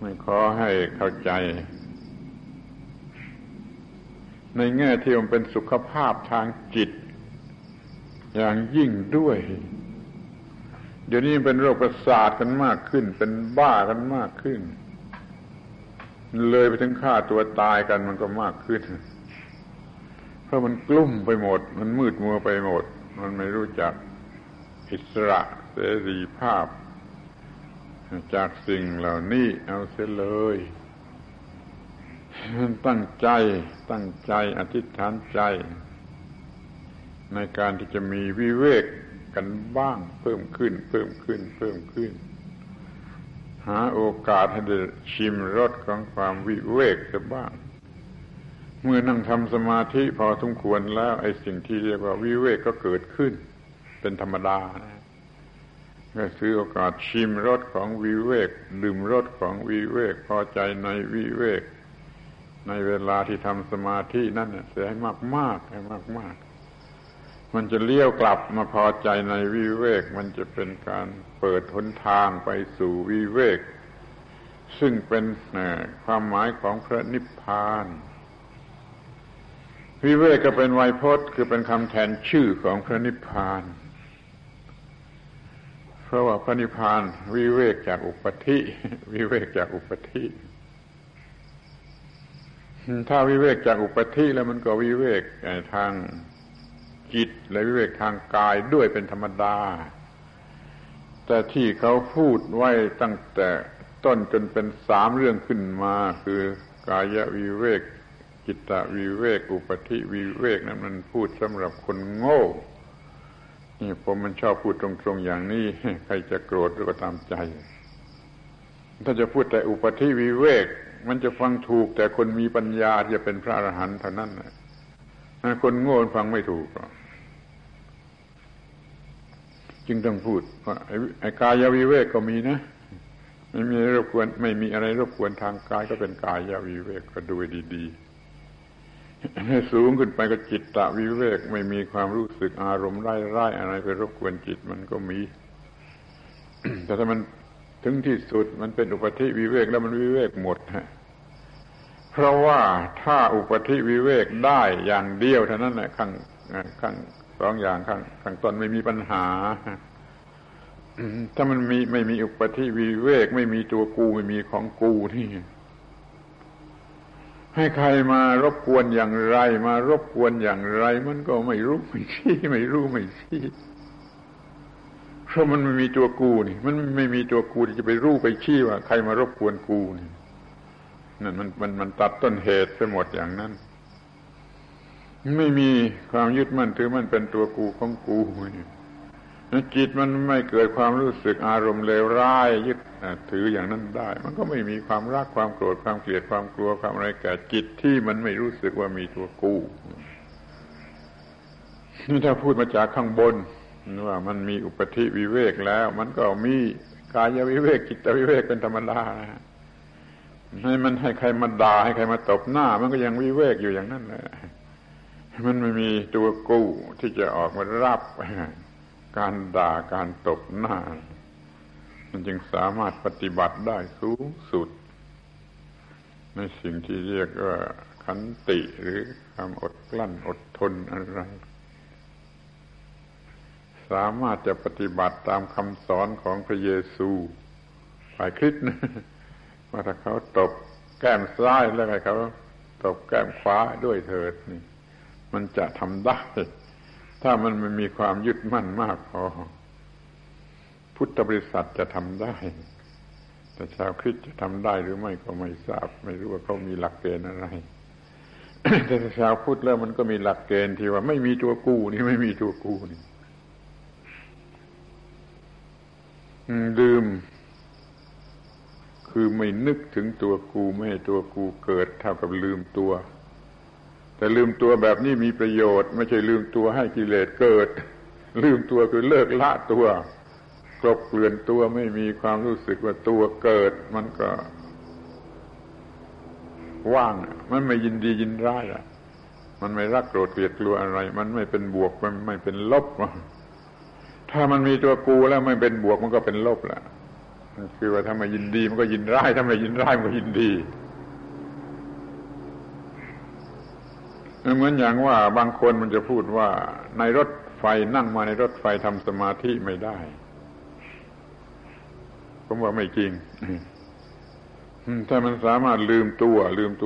ไม่ขอให้เข้าใจในแง่ที่มันเป็นสุขภาพทางจิตอย่างยิ่งด้วยเดี๋ยวนี้เป็นโรคประสาทกันมากขึ้นเป็นบ้ากันมากขึ้นเลยไปถึงฆ่าตัวตายกันมันก็มากขึ้นเพราะมันกลุ้มไปหมดมันมืดมัวไปหมดมันไม่รู้จักอิสระเสรีภาพจากสิ่งเหล่านี้เอาเสียเลย ตั้งใจอธิษฐานใจในการที่จะมีวิเวกกันบ้างเพิ่มขึ้นหาโอกาสให้ได้ชิมรสของความวิเวกกันบ้างเมื่อนั่งทำสมาธิพอสมควรแล้วไอ้สิ่งที่เรียกว่าวิเวกก็เกิดขึ้นเป็นธรรมดาก็ถือโอกาสชิมรสของวิเวกดื่มรสของวิเวกพอใจในวิเวกในเวลาที่ทำสมาธินั่นเสียให้มากมันจะเลี้ยวกลับมาพอใจในวิเวกมันจะเป็นการเปิดหนทางไปสู่วิเวกซึ่งเป็นความหมายของพระนิพพานวิเวกก็เป็นไวยพจน์คือเป็นคำแทนชื่อของพระนิพพานเพราะว่าพระนิพพานวิเวกจากอุปธิถ้าวิเวกจากอุปธิแล้วมันก็วิเวกทางจิตและวิเวกทางกายด้วยเป็นธรรมดาแต่ที่เขาพูดไว้ตั้งแต่ต้นจนเป็นสามเรื่องขึ้นมาคือกายวิเวกจิตวิเวกอุปธิวิเวกนั้นมันพูดสำหรับคนโง่นี่ผมมันชอบพูดตรงๆอย่างนี้ใครจะโกรธก็ตามใจถ้าจะพูดแต่อุปธิวิเวกมันจะฟังถูกแต่คนมีปัญญาจะเป็นพระอรหันต์เท่านั้นคนโง่ฟังไม่ถูกจึงต้องพูดว่าไอ้กายวิเวกก็มีนะไม่มีรบกวนไม่มีอะไรรบกวนทางกายก็เป็นกายวิเวกก็ดูดีๆสูงขึ้นไปก็จิตตวิเวกไม่มีความรู้สึกอารมณ์ร้ายๆอะไรไปรบกวนจิตมันก็มี แต่ถ้ามันถึงที่สุดมันเป็นอุปธิวิเวกแล้วมันวิเวกหมดฮะเพราะว่าถ้าอุปธิวิเวกได้อย่างเดียวเท่านั้นแหละข้างสองอย่างข้างต้นไม่มีปัญหาถ้ามันไม่มีอุปธิวิเวกไม่มีตัวกูไม่มีของกูนี่ให้ใครมารบกวนอย่างไรมันก็ไม่รู้เพราะมันไม่มีตัวกูนี่มันไม่มีตัวกูที่จะไปรู้ไปชี้ว่าใครมารบกวนกูนี่นั่นมันตัดต้นเหตุไปหมดอย่างนั้นไม่มีความยึดมั่นถือมันเป็นตัวกูของกูนะจิตมันไม่เกิดความรู้สึกอารมณ์เลวร้ายยึดถืออย่างนั้นได้มันก็ไม่มีความรักความโกรธความเกลียดความกลัวความอะไรแก่จิตที่มันไม่รู้สึกว่ามีตัวกูนี่ถ้าพูดมาจากข้างบนว่ามันมีอุปธิวิเวกแล้วมันก็มีกายวิเวกจิตวิเวกเป็นธรรมดาให้มันให้ใครมาด่าให้ใครมาตบหน้ามันก็ยังวิเวกอยู่อย่างนั้นแหละมันไม่มีตัวกู้ที่จะออกมารับการด่าการตบหน้ามันจึงสามารถปฏิบัติได้สูงสุดในสิ่งที่เรียกว่าขันติหรือความอดกลั้นอดทนอะไรสามารถจะปฏิบัติตามคำสอนของพระเยซูฝ่ายคริสต์นะว่าถ้าเขาตบแก้มซ้ายแล้วไงเขาตบแก้มขวาด้วยเถิดนี่มันจะทำได้ถ้ามันไม่มีความยึดมั่นมากพอพุทธบริษัทจะทำได้แต่ชาวคริสต์จะทำได้หรือไม่ก็ไม่ทราบไม่รู้ว่าเขามีหลักเกณฑ์อะไร แต่ชาวพุทธแล้วมันก็มีหลักเกณฑ์ที่ว่าไม่มีตัวกูนี่ดื่มคือไม่นึกถึงตัวกูไม่ให้ตัวกูเกิดเท่ากับลืมตัวแต่ลืมตัวแบบนี้มีประโยชน์ไม่ใช่ลืมตัวให้กิเลสเกิดลืมตัวคือเลิกละตัวกลบเกลื่อนตัวไม่มีความรู้สึกว่าตัวเกิดมันก็ว่างมันไม่ยินดียินร้ายอ่ะมันไม่รักโกรธเกลียดกลัวอะไรมันไม่เป็นบวกมันไม่เป็นลบถ้ามันมีตัวกูแล้วไม่เป็นบวกมันก็เป็นลบแหละคือว่าถ้าไม่ยินดีมันก็ยินร้ายถ้าไม่ยินร้ายมันก็ยินดีเหมือนอย่างว่าบางคนมันจะพูดว่าในรถไฟนั่งมาในรถไฟทำสมาธิไม่ได้ผมว่าไม่จริง ถ้ามันสามารถลืมตั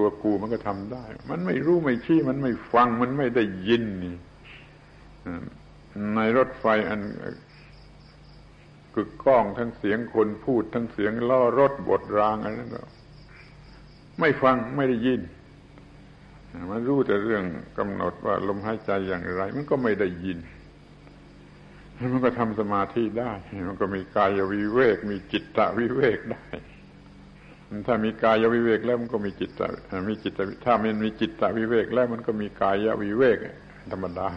วกูมันก็ทำได้มันไม่รู้ไม่ชี้มันไม่ฟังมันไม่ได้ยินนี่ในรถไฟอันกึกก้องทั้งเสียงคนพูดทั้งเสียงล้อรถบดรางอะไรนั่นก็ไม่ฟังไม่ได้ยิน มันรู้แต่เรื่องกำหนดว่าลมหายใจอย่างไรมันก็ไม่ได้ยินมันก็ทำสมาธิได้มันก็มีกายวิเวกมีจิตตวิเวกได้ถ้ามีกายวิเวกแล้วมันก็มีจิตตมีจิตถ้ามันมีจิตตวิเวกแล้วมันก็มีกายวิเวกธรรมดา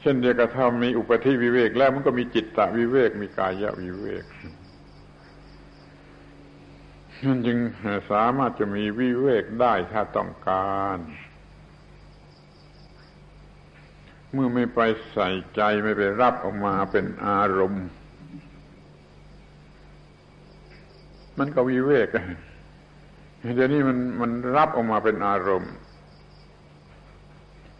เช่นเดียวกับถ้ามีอุปธิวิเวกแล้วมันก็มีจิตตวิเวกมีกายวิเวกมันจึงสามารถจะมีวิเวกได้ถ้าต้องการเมื่อไม่ไปใส่ใจไม่ไปรับออกมาเป็นอารมณ์มันก็วิเวกเดี๋ยวนี้มันรับออกมาเป็นอารมณ์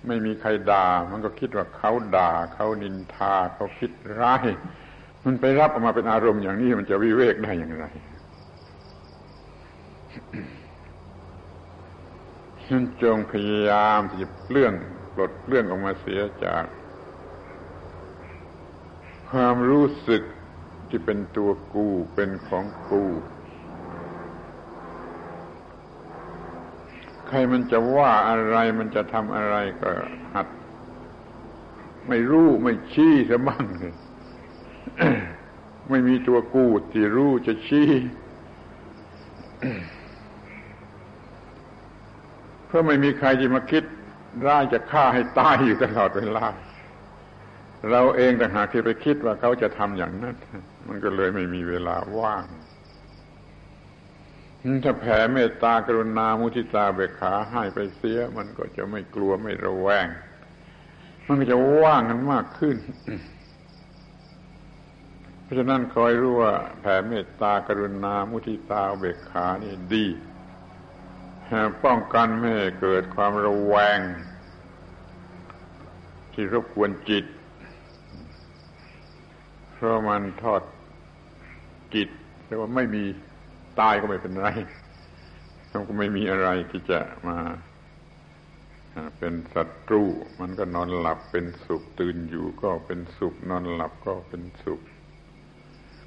ไม่มีใครด่ามันก็คิดว่าเขาด่าเขานินทาเขาคิดร้ายมันไปรับออกมาเป็นอารมณ์อย่างนี้มันจะวิเวกได้อย่างไรฉันจงพยายามที่จะปลดเปลื้องออกมาเสียจากความรู้สึกที่เป็นตัวกูเป็นของกูใครมันจะว่าอะไรมันจะทำอะไรก็หัดไม่รู้ไม่ชี้ซะบ้าง ไม่มีตัวกูที่รู้จะชี้ เพราะไม่มีใครที่มาคิดร้ายจะฆ่าให้ตายอยู่ตลอดเวลาเราเองต่างหากที่ไปคิดว่าเขาจะทำอย่างนั้นมันก็เลยไม่มีเวลาว่างถ้าแผ่เมตตากรุณามุทิตาเบกขาให้ไปเสียมันก็จะไม่กลัวไม่ระแวงมันก็จะว่างกันมากขึ้น เพราะฉะนั้นคอยรู้ว่าแผ่เมตตากรุณามุทิตาเบกขานี่ดีป้องกันไม่ให้เกิดความระแวงที่รบกวนจิตเพราะมันทอดจิตแต่ว่าไม่มีตายก็ไม่เป็นไรมันก็ไม่มีอะไรที่จะมาเป็นศัตรูมันก็นอนหลับเป็นสุขตื่นอยู่ก็เป็นสุขนอนหลับก็เป็นสุข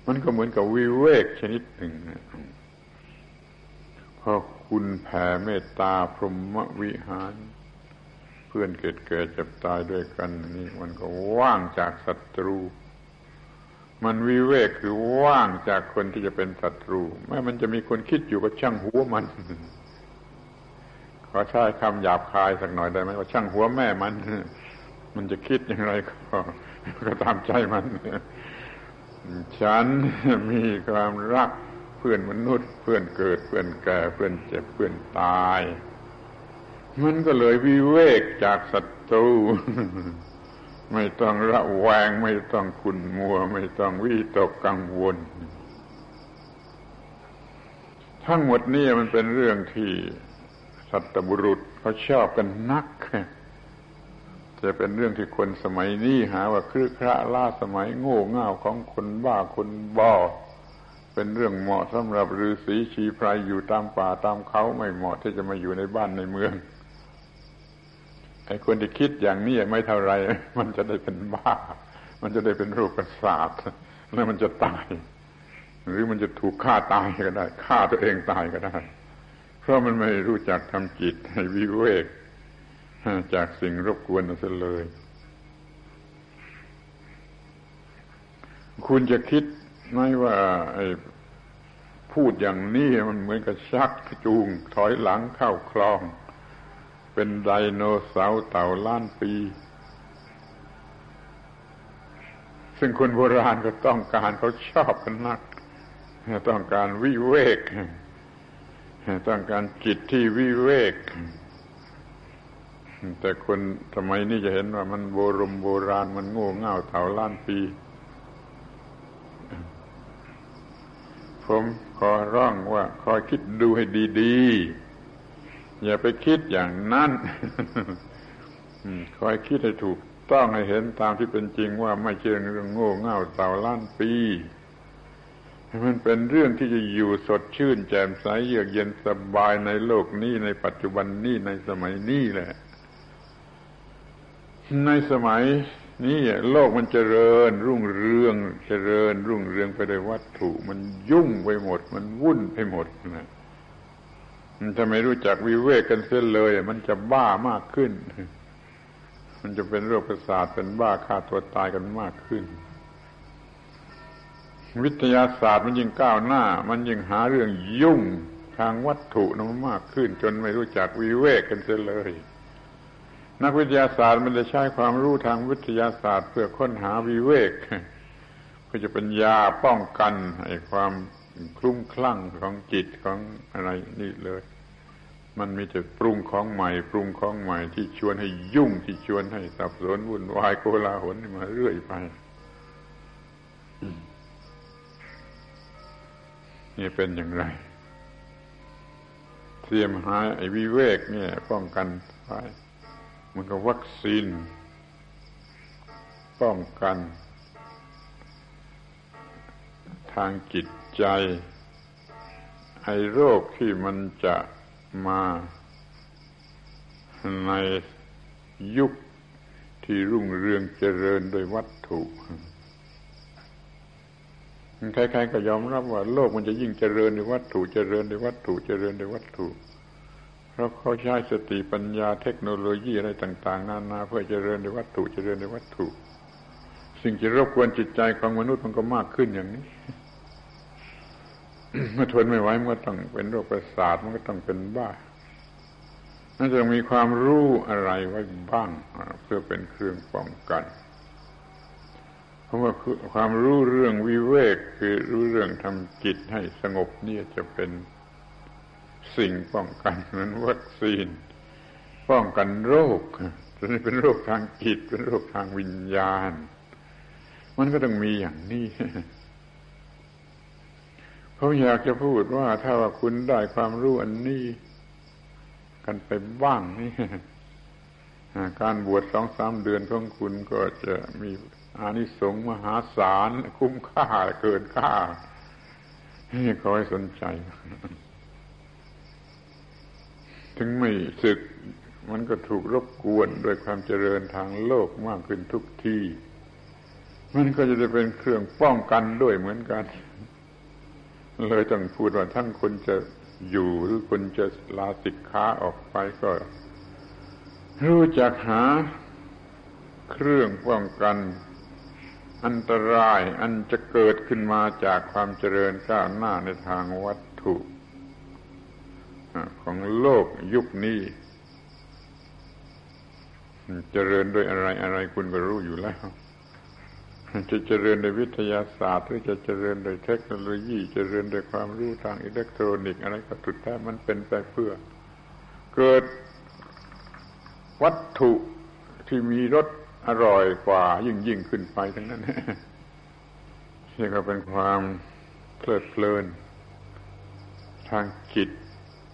มันก็เหมือนกับวิเวกชนิดหนึ่งพอคุณแผ่เมตตาพรหมวิหารเพื่อนเกิดแก่เจ็บตายด้วยกันนี่มันก็ว่างจากศัตรูมันวิเวกคือว่างจากคนที่จะเป็นศัตรูแม้มันจะมีคนคิดอยู่ก็ช่างหัวมันขอใช้คำหยาบคายสักหน่อยได้ไหมว่าช่างหัวแม่มันมันจะคิดอย่างไรก็ตามใจมันฉันมีความรักเพื่อนมนุษย์เพื่อนเกิดเพื่อนแก่เพื่อนเจ็บเพื่อนตายมันก็เลยวิเวกจากศัตรูไม่ต้องระแวงไม่ต้องขุ่นมัวไม่ต้องวิตกกังวลทั้งหมดนี้มันเป็นเรื่องที่สัตบุรุษเขาชอบกันนักจะเป็นเรื่องที่คนสมัยนี้หาว่าครึคระล่าสมัยโง่เง่าของคนบ้าคนบอเป็นเรื่องเหมาะสำหรับฤาษีชีไพรอยู่ตามป่าตามเขาไม่เหมาะที่จะมาอยู่ในบ้านในเมืองไอ้คนที่คิดอย่างนี้ไม่เท่าไรมันจะได้เป็นบ้ามันจะได้เป็นโรคประสาทแล้วมันจะตายหรือมันจะถูกฆ่าตายก็ได้ฆ่าตัวเองตายก็ได้เพราะมันไม่รู้จักทำจิตให้วิเวกจากสิ่งรบกวนซะเลยคุณจะคิดไม่ว่าไอ้พูดอย่างนี้มันเหมือนกับชักจูงถอยหลังเข้าคลองเป็นไดโนเสาร์เต่าล้านปีซึ่งคนโบราณก็ต้องการเขาชอบกันนักต้องการวิเวกต้องการจิตที่วิเวกแต่คนสมัยนี้จะเห็นว่ามันโบราณมันโง่เง่าเต่าล้านปีผมขอร้องว่าคอยคิดดูให้ดีๆอย่าไปคิดอย่างนั้น คอยคิดให้ถูกต้องให้เห็นตามที่เป็นจริงว่าไม่ใช่เรื่องโง่เง่าเต่าล้านปีมันเป็นเรื่องที่จะอยู่สดชื่นแจ่มใสเยือกเย็นสบายในโลกนี้ในปัจจุบันนี้ในสมัยนี้แหละในสมัยนี้โลกมันเจริญรุ่งเรืองเจริญรุ่งเรืองไปด้วยวัตถุมันยุ่งไปหมดมันวุ่นไปหมดนะ ถ้าไม่รู้จักวิเวกกันเสียเลยมันจะบ้ามากขึ้นมันจะเป็นโรคประสาทเป็นบ้าฆ่าตัวตายกันมากขึ้นวิทยาศาสตร์มันยิ่งก้าวหน้ามันยิ่งหาเรื่องยุ่งทางวัตถุนั้นมากขึ้นจนไม่รู้จักวิเวกกันเสียเลยนักวิทยาศาสตร์มันจะใช้ความรู้ทางวิทยาศาสตร์เพื่อค้นหาวิเวกเพื่อจะเป็นยาป้องกันไอ้ความคลุ้มคลั่งของจิตของอะไรนี่เลยมันมีแต่ปรุงของใหม่ปรุงของใหม่ที่ชวนให้ยุ่งที่ชวนให้สับสนวุ่นวายโกลาหลมาเรื่อยไปนี่เป็นอย่างไรเตรียมหาไอ้วิเวกเนี่ยป้องกันไปมันก็วัคซีนป้องกันทางจิตใจไอ้โรคที่มันจะมาในยุคที่รุ่งเรืองเจริญโดยวัตถุใครๆก็ยอมรับว่าโลกมันจะยิ่งเจริญในวัตถุเจริญในวัตถุเจริญในวัตถุเพราะเขาใช้สติปัญญาเทคโนโลยีอะไรต่างๆนานาเพื่อเจริญในวัตถุเจริญในวัตถุสิ่งที่รบกวนจิตใจของมนุษย์มันก็มากขึ้นอย่างนี้ เมื่อทนไม่ไหวมันก็ต้องเป็นโรคประสาทมันก็ต้องเป็นบ้าน่าจะมีความรู้อะไรไว้บ้างเพื่อเป็นเครื่องป้องกันเพราะว่าความรู้เรื่องวิเวกคือรู้เรื่องทำจิตให้สงบนี่จะเป็นสิ่งป้องกันเหมือนวัคซีนป้องกันโรคจะไม่เป็นโรคทางจิตเป็นโรคทางวิญญาณมันก็ต้องมีอย่างนี้ผมอยากจะพูดว่าถ้าว่าคุณได้ความรู้อันนี้กันไปบ้างนี่การบวช 2-3 เดือนของคุณก็จะมีอานิสงส์มหาศาลคุ้มค่าเกินค่าขอให้สนใจถึงไม่ศึกมันก็ถูกรบกวนด้วยความเจริญทางโลกมากขึ้นทุกทีมันก็จะเป็นเครื่องป้องกันด้วยเหมือนกันเลยต้องพูดว่าทั้งคนจะอยู่หรือคนจะลาสิกขาออกไปก็รู้จักหาเครื่องป้องกันอันตรายอันจะเกิดขึ้นมาจากความเจริญก้าวหน้าในทางวัตถุของโลกยุคนี้เจริญด้วยอะไรอะไรคุณก็รู้อยู่แล้วจะเจริญในวิทยาศาสตร์หรือจะเจริญโดยเทคโนโลยีเจริญโดยความรู้ทางอิเล็กทรอนิกส์อะไรก็สุดแท้มันเป็นไปเพื่อเกิดวัตถุที่มีรสอร่อยกว่ายิ่งขึ้นไปทั้งนั้นนี่ก็เป็นความเพลิดเพลินทางจิต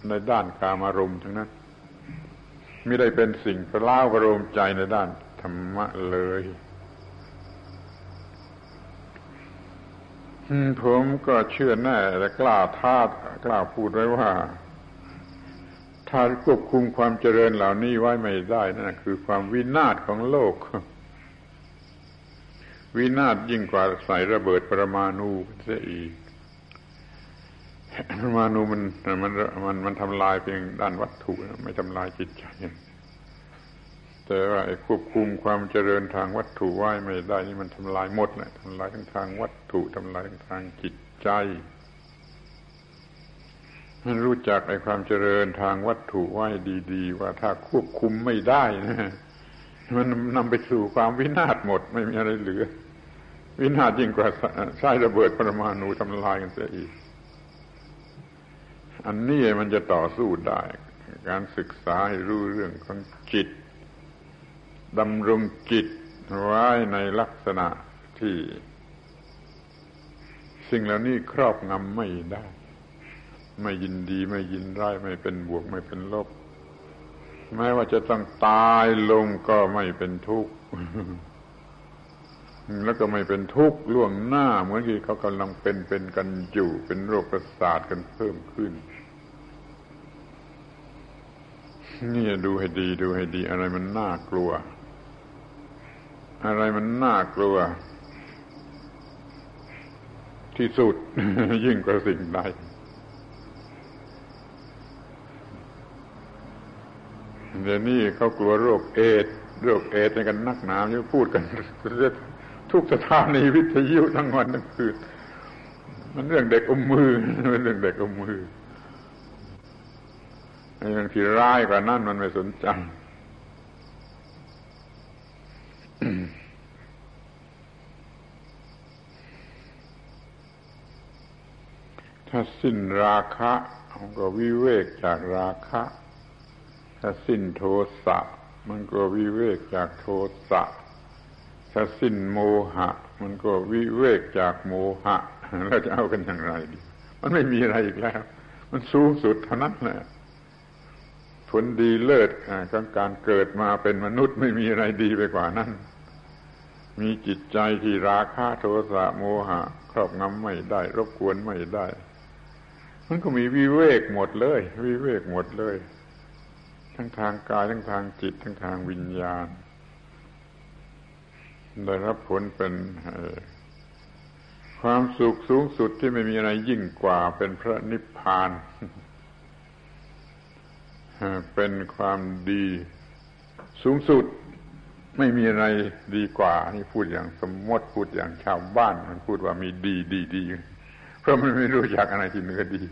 ในด้านกามารมณ์ทั้งนั้นไม่ได้เป็นสิ่งประล้าวประโลมใจในด้านธรรมะเลยผมก็เชื่อแน่และกล้าพูดไว้ว่าถ้าควบคุมความเจริญเหล่านี้ไว้ไม่ได้นั่นคือความวินาศของโลกวินาศยิ่งกว่าใส่ระเบิดปรมาณูเสียอีกปรมาณูมันทำลายเพียงด้านวัตถุไม่ทำลายจิตใจแต่ว่าไอ้ควบคุมความเจริญทางวัตถุไว้ไม่ได้นี่มันทำลายหมดนะทำลายทั้งทางวัตถุทำลายทั้งทางจิตใจมันรู้จักไอ้ความเจริญทางวัตถุไว้ดีๆว่าถ้าควบคุมไม่ได้นะมันนำไปสู่ความวินาศหมดไม่มีอะไรเหลือวินาศยิ่งกว่าใช้ระเบิดปรมาณูทำลายกันเสียอีกอันนี้มันจะต่อสู้ได้การศึกษาให้รู้เรื่องของจิตดำรงจิตไว้ในลักษณะที่สิ่งเหล่านี้ครอบงำไม่ได้ไม่ยินดีไม่ยินร้ายไม่เป็นบวกไม่เป็นลบแม้ว่าจะต้องตายลงก็ไม่เป็นทุกข์ แล้วก็ไม่เป็นทุกข์ล่วงหน้าเหมือนที่เขากำลังเป็นกันอยู่เป็นโรคประสาทกันเพิ่มขึ้นนี่ดูให้ดีอะไรมันน่ากลัวอะไรมันน่ากลัวที่สุด ยิ่งกว่าสิ่งใด เดี๋ยวนี้เขากลัวโรคเอดในกันนักหนาเนี่ยพูดกันทุกสถานีวิทยุทั้งวันทั้งคืนมันเรื่องเด็กอมมือมันเรื่องเด็กอมมือไอ้เรื่องที่ร้ายกว่านั้นมันไม่สนใจ ถ้าสิ้นราคะมันก็วิเวกจากราคะถ้าสิ้นโทสะมันก็วิเวกจากโทสะถ้าสิ้นโมหะมันก็วิเวกจากโมหะเราจะเอากันอย่างไรดีมันไม่มีอะไรอีกแล้วมันสูงสุดเท่านั้นแหละผลดีเลิศของการเกิดมาเป็นมนุษย์ไม่มีอะไรดีไปกว่านั้นมีจิตใจที่ราคะโทสะโมหะครอบงำไม่ได้รบกวนไม่ได้มันก็มีวิเวกหมดเลยวิเวกหมดเลยทั้งทางกายทั้งทางจิตทั้งทางวิญญาณได้รับผลเป็นความสุขสูงสุดที่ไม่มีอะไรยิ่งกว่าเป็นพระนิพพานเป็นความดีสูงสุดไม่มีอะไรดีกว่านี่พูดอย่างสมมติพูดอย่างชาวบ้านมันพูดว่ามีดีเพราะมันไม่รู้จักอะไรที่เหนือดี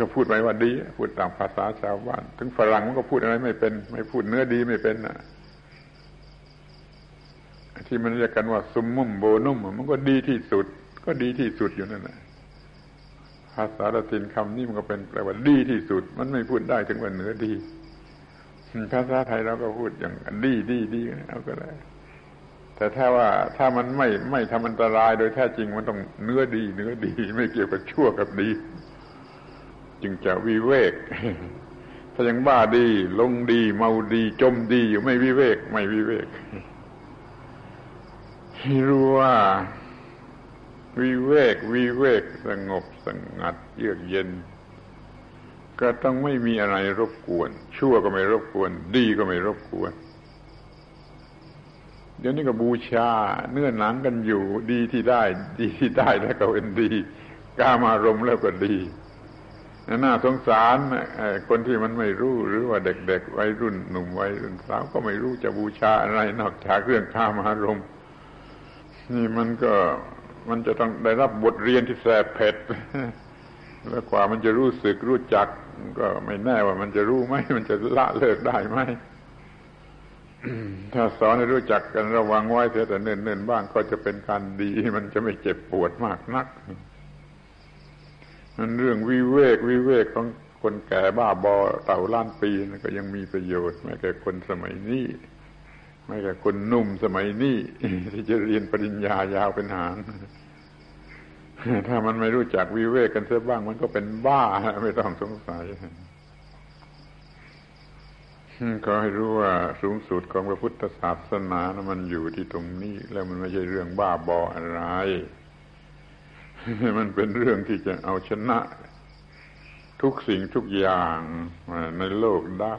ก็พูดไปว่าดีพูดตามภาษาชาวบ้านถึงฝรั่งมันก็พูดอะไรไม่เป็นไม่พูดเนื้อดีไม่เป็นนะที่มันเรียกกันว่าซุมมุ่มโบนุ่มมันก็ดีที่สุดก็ดีที่สุดอยู่นั่นแหละภาษาละตินคำนี้มันก็เป็นแปลว่าดีที่สุดมันไม่พูดได้ถึงว่าเหนือดีภาษาไทยเราก็พูดอย่างดีเอาก็ได้แต่ถ้าว่าถ้ามันไม่ทำอันตรายโดยแท้จริงมันต้องเนื้อดีไม่เกี่ยวกับชั่วกับดีจึงจะวิเวกถ้ายังบ้าดีลงดีเมาดีจมดีอยู่ไม่วิเวกที่รู้ว่าวิเวกสงบสงัดเยือกเย็นก็ต้องไม่มีอะไรรบกวนชั่วก็ไม่รบกวนดีก็ไม่รบกวนเดี๋ยวนี้ก็บูชาเนื้อหนังกันอยู่ดีที่ได้แล้วก็เป็นดีกามารมณ์แล้วก็ดีน่าสงสารคนที่มันไม่รู้หรือว่าเด็กๆวัยรุ่นหนุ่มวัยรุ่นสาวก็ไม่รู้จะบูชาอะไรนอกจากเรื่องกามารมณ์นี่มันจะต้องได้รับบทเรียนที่แสบเผ็ดแล้วกว่ามันจะรู้สึกรู้จักก็ไม่แน่ว่ามันจะรู้ไหมมันจะละเลิกได้ไหม ถ้าสอนให้รู้จักกันระวังไว้เถอะแต่เนิ่นๆบ้างก็จะเป็นการดีมันจะไม่เจ็บปวดมากนักนั่นเรื่องวิเวกของคนแก่บ้าบอเต่าล้านปีนะก็ยังมีประโยชน์ไม่แก่คนสมัยนี้ไม่แก่คนหนุ่มสมัยนี้ที่จะเรียนปริญญายาวเป็นหางถ้ามันไม่รู้จักวิเวกกันเสียบ้างมันก็เป็นบ้าไม่ต้องสงสัยก็ให้รู้ว่าสูงสุดของพระพุทธศาสนานะมันอยู่ที่ตรงนี้แล้วมันไม่ใช่เรื่องบ้าบออะไรมันเป็นเรื่องที่จะเอาชนะทุกสิ่งทุกอย่างในโลกได้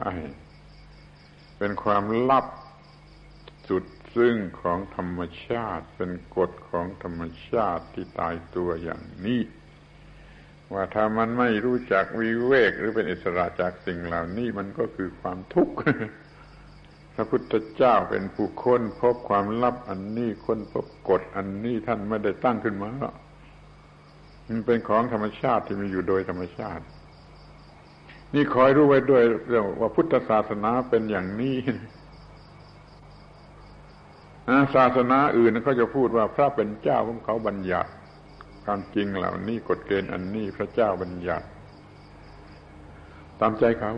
เป็นความลับสุดซึ่งของธรรมชาติเป็นกฎของธรรมชาติที่ตายตัวอย่างนี้ว่าถ้ามันไม่รู้จักวิเวกหรือเป็นอิสระจากสิ่งเหล่านี้มันก็คือความทุกข์พระพุทธเจ้าเป็นผู้ค้นพบความลับอันนี้ค้นพบกฎอันนี้ท่านไม่ได้ตั้งขึ้นมามันเป็นของธรรมชาติที่มีอยู่โดยธรรมชาตินี่คอยรู้ไว้ด้วยเรื่องว่าพุทธศาสนาเป็นอย่างนี้ศาสนาอื่นเขาจะพูดว่าพระเป็นเจ้าของเขาบัญญัติความจริงเหล่านี้กฎเกณฑ์อันนี้พระเจ้าบัญญัติตามใจเขา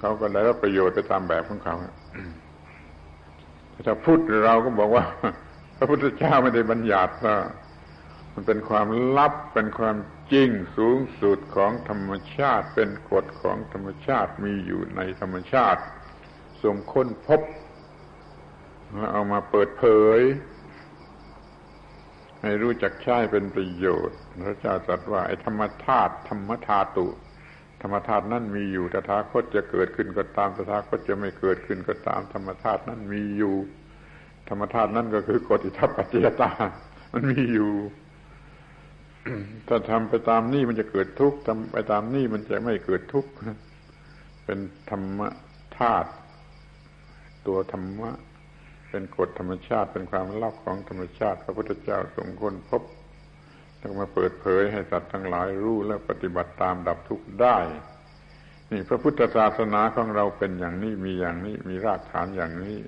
เขาก็ได้รับประโยชน์ไปตามแบบของเขาถ้าพุทธเราก็บอกว่าพระพุทธเจ้าไม่ได้บัญญัตินะมันเป็นความลับเป็นความจริงสูงสุดของธรรมชาติเป็นกฎของธรรมชาติมีอยู่ในธรรมชาติทรงค้นพบเอามาเปิดเผยให้รู้จักใช้เป็นประโยชน์พระเจ้าตรัสว่าไอ้ธรรมธาตุธรรมธาตุนั้นมีอยู่ตถาคตจะเกิดขึ้นก็ตามตถาคตจะไม่เกิดขึ้นก็ตามธรรมธาตุนั้นมีอยู่ธรรมธาตุนั้นก็คือกฎอิทัปปัจจยตามันมีอยู่ ถ้าทำไปตามนี่มันจะเกิดทุกข์ทำไปตามนี่มันจะไม่เกิดทุกข์เป็นธรรม ธาตุตัวธรรมะเป็นกฎธรรมชาติเป็นความลับของธรรมชาติพระพุทธเจ้าทรงค้นพบแล้วมาเปิดเผยให้สัตว์ทั้งหลายรู้และปฏิบัติตามดับทุกข์ได้นี่พระพุทธศาสนาของเราเป็นอย่างนี้มีอย่างนี้มีรากฐานอย่างนี้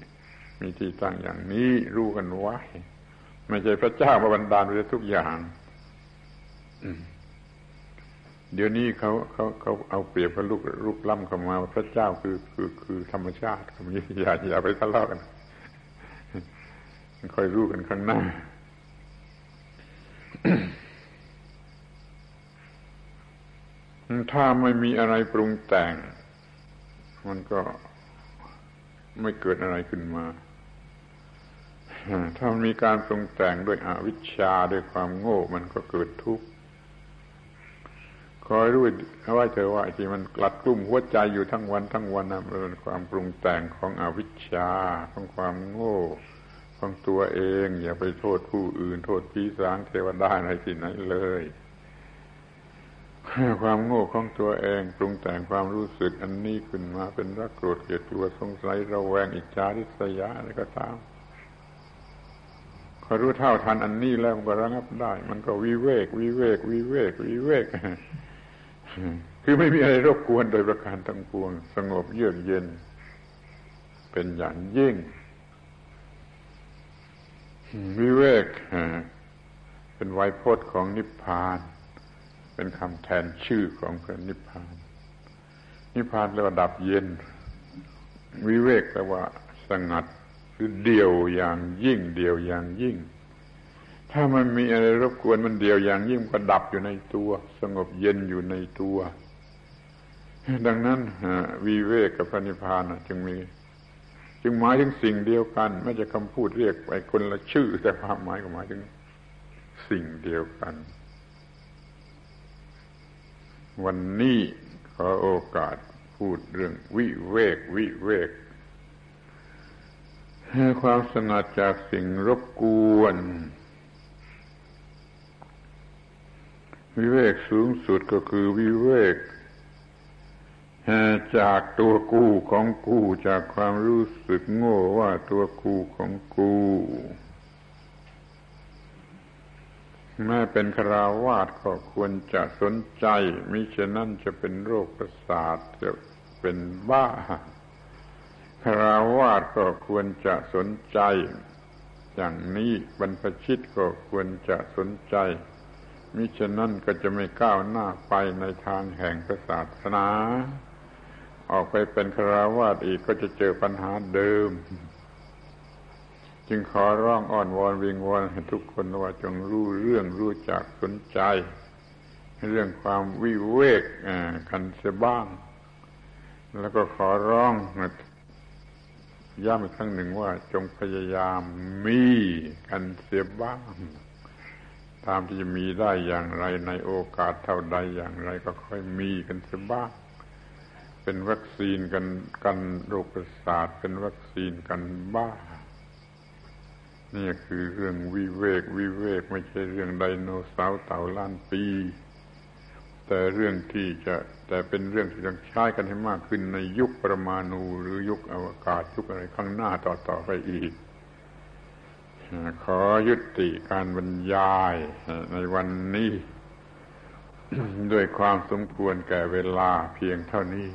มีที่ตั้งอย่างนี้รู้กันไว้ไม่ใช่พระเจ้ามาบันดาลไว้ทุกอย่างเดี๋ยวนี้เขาเอาเปรียบพระลูกล้ำเข้ามาพระเจ้าคือธรรมชาติเขามีอย่าไปทะเลาะกันค่อยรู้กันข้างหน้า ถ้าไม่มีอะไรปรุงแต่งมันก็ไม่เกิดอะไรขึ้นมาถ้ามันมีการปรุงแต่งด้วยอวิชชาด้วยความโง่มันก็เกิดทุกข์คอยรู้ว่าเธอว่าที่มันกลัดกลุ้มหัวใจอยู่ทั้งวันนะเป็นความปรุงแต่งของอวิชชาของความโง่ของตัวเองอย่าไปโทษผู้อื่นโทษผีสางเทวดาอะไรที่ไหนเลยความโง่ของตัวเองปรุงแต่งความรู้สึกอันนี้ขึ้นมาเป็นรักโกรธเกลียดกลัวสงสัยระแวงอิจฉาริษยาอะไรก็ตามพอรู้เท่าทันอันนี้แล้วมันก็ระงับได้มันก็วิเวกคือไม่มีอะไรรบกวนโดยประการทั้งปวงสงบเยือกเย็นเป็นอย่างยิ่งวิเวกเป็นไวยพจน์ของนิพพานเป็นคำแทนชื่อของพระนิพพานนิพพานแปลว่าดับเย็นวิเวกแปลว่าสงัดคือเดี่ยวอย่างยิ่งเดี่ยวอย่างยิ่งถ้ามันมีอะไรรบกวนมันเดี่ยวอย่างยิ่งก็ดับอยู่ในตัวสงบเย็นอยู่ในตัวดังนั้นวิเวกกับพระนิพพานจึงหมายถึงสิ่งเดียวกันไม่ใช่คำพูดเรียกไปคนละชื่อแต่ความหมายก็หมายถึงสิ่งเดียวกันวันนี้ขอโอกาสพูดเรื่องวิเวกความสงัดจากสิ่งรบกวนวิเวกสูงสุดก็คือวิเวกจากตัวกูของกูจากความรู้สึกโง่ว่าตัวกูของกูแม้เป็นคฤหัสถ์ก็ควรจะสนใจมิฉะนั้นจะเป็นโรคประสาทจะเป็นบ้าคฤหัสถ์ก็ควรจะสนใจอย่างนี้บรรพชิตก็ควรจะสนใจมิฉะนั้นก็จะไม่ก้าวหน้าไปในทางแห่งศาสนาออกไปเป็นคฤหัสถ์อีกก็จะเจอปัญหาเดิมจึงขอร้องอ้อนวอนวิงวอนให้ทุกคนว่าจงรู้เรื่องรู้จักสนใจเรื่องความวิเวกกันเสียบ้างแล้วก็ขอร้องย้ำอีกครั้งหนึ่งว่าจงพยายามมีกันเสียบ้างตามที่จะมีได้อย่างไรในโอกาสเท่าใดอย่างไรก็ค่อยมีกันเสียบ้างเป็นวัคซีนกันโรคประสาทเป็นวัคซีนกันบ้านี่คือเรื่องวิเวกไม่ใช่เรื่องไดโนเสาร์เต่าล้านปีแต่เป็นเรื่องที่ต้องใช้กันให้มากขึ้นในยุคปรมาณูหรือยุคอวกาศยุคอะไรข้างหน้าต่อไปอีกขอยุติการบรรยายในวันนี้ ด้วยความสมควรแก่เวลาเพียงเท่านี้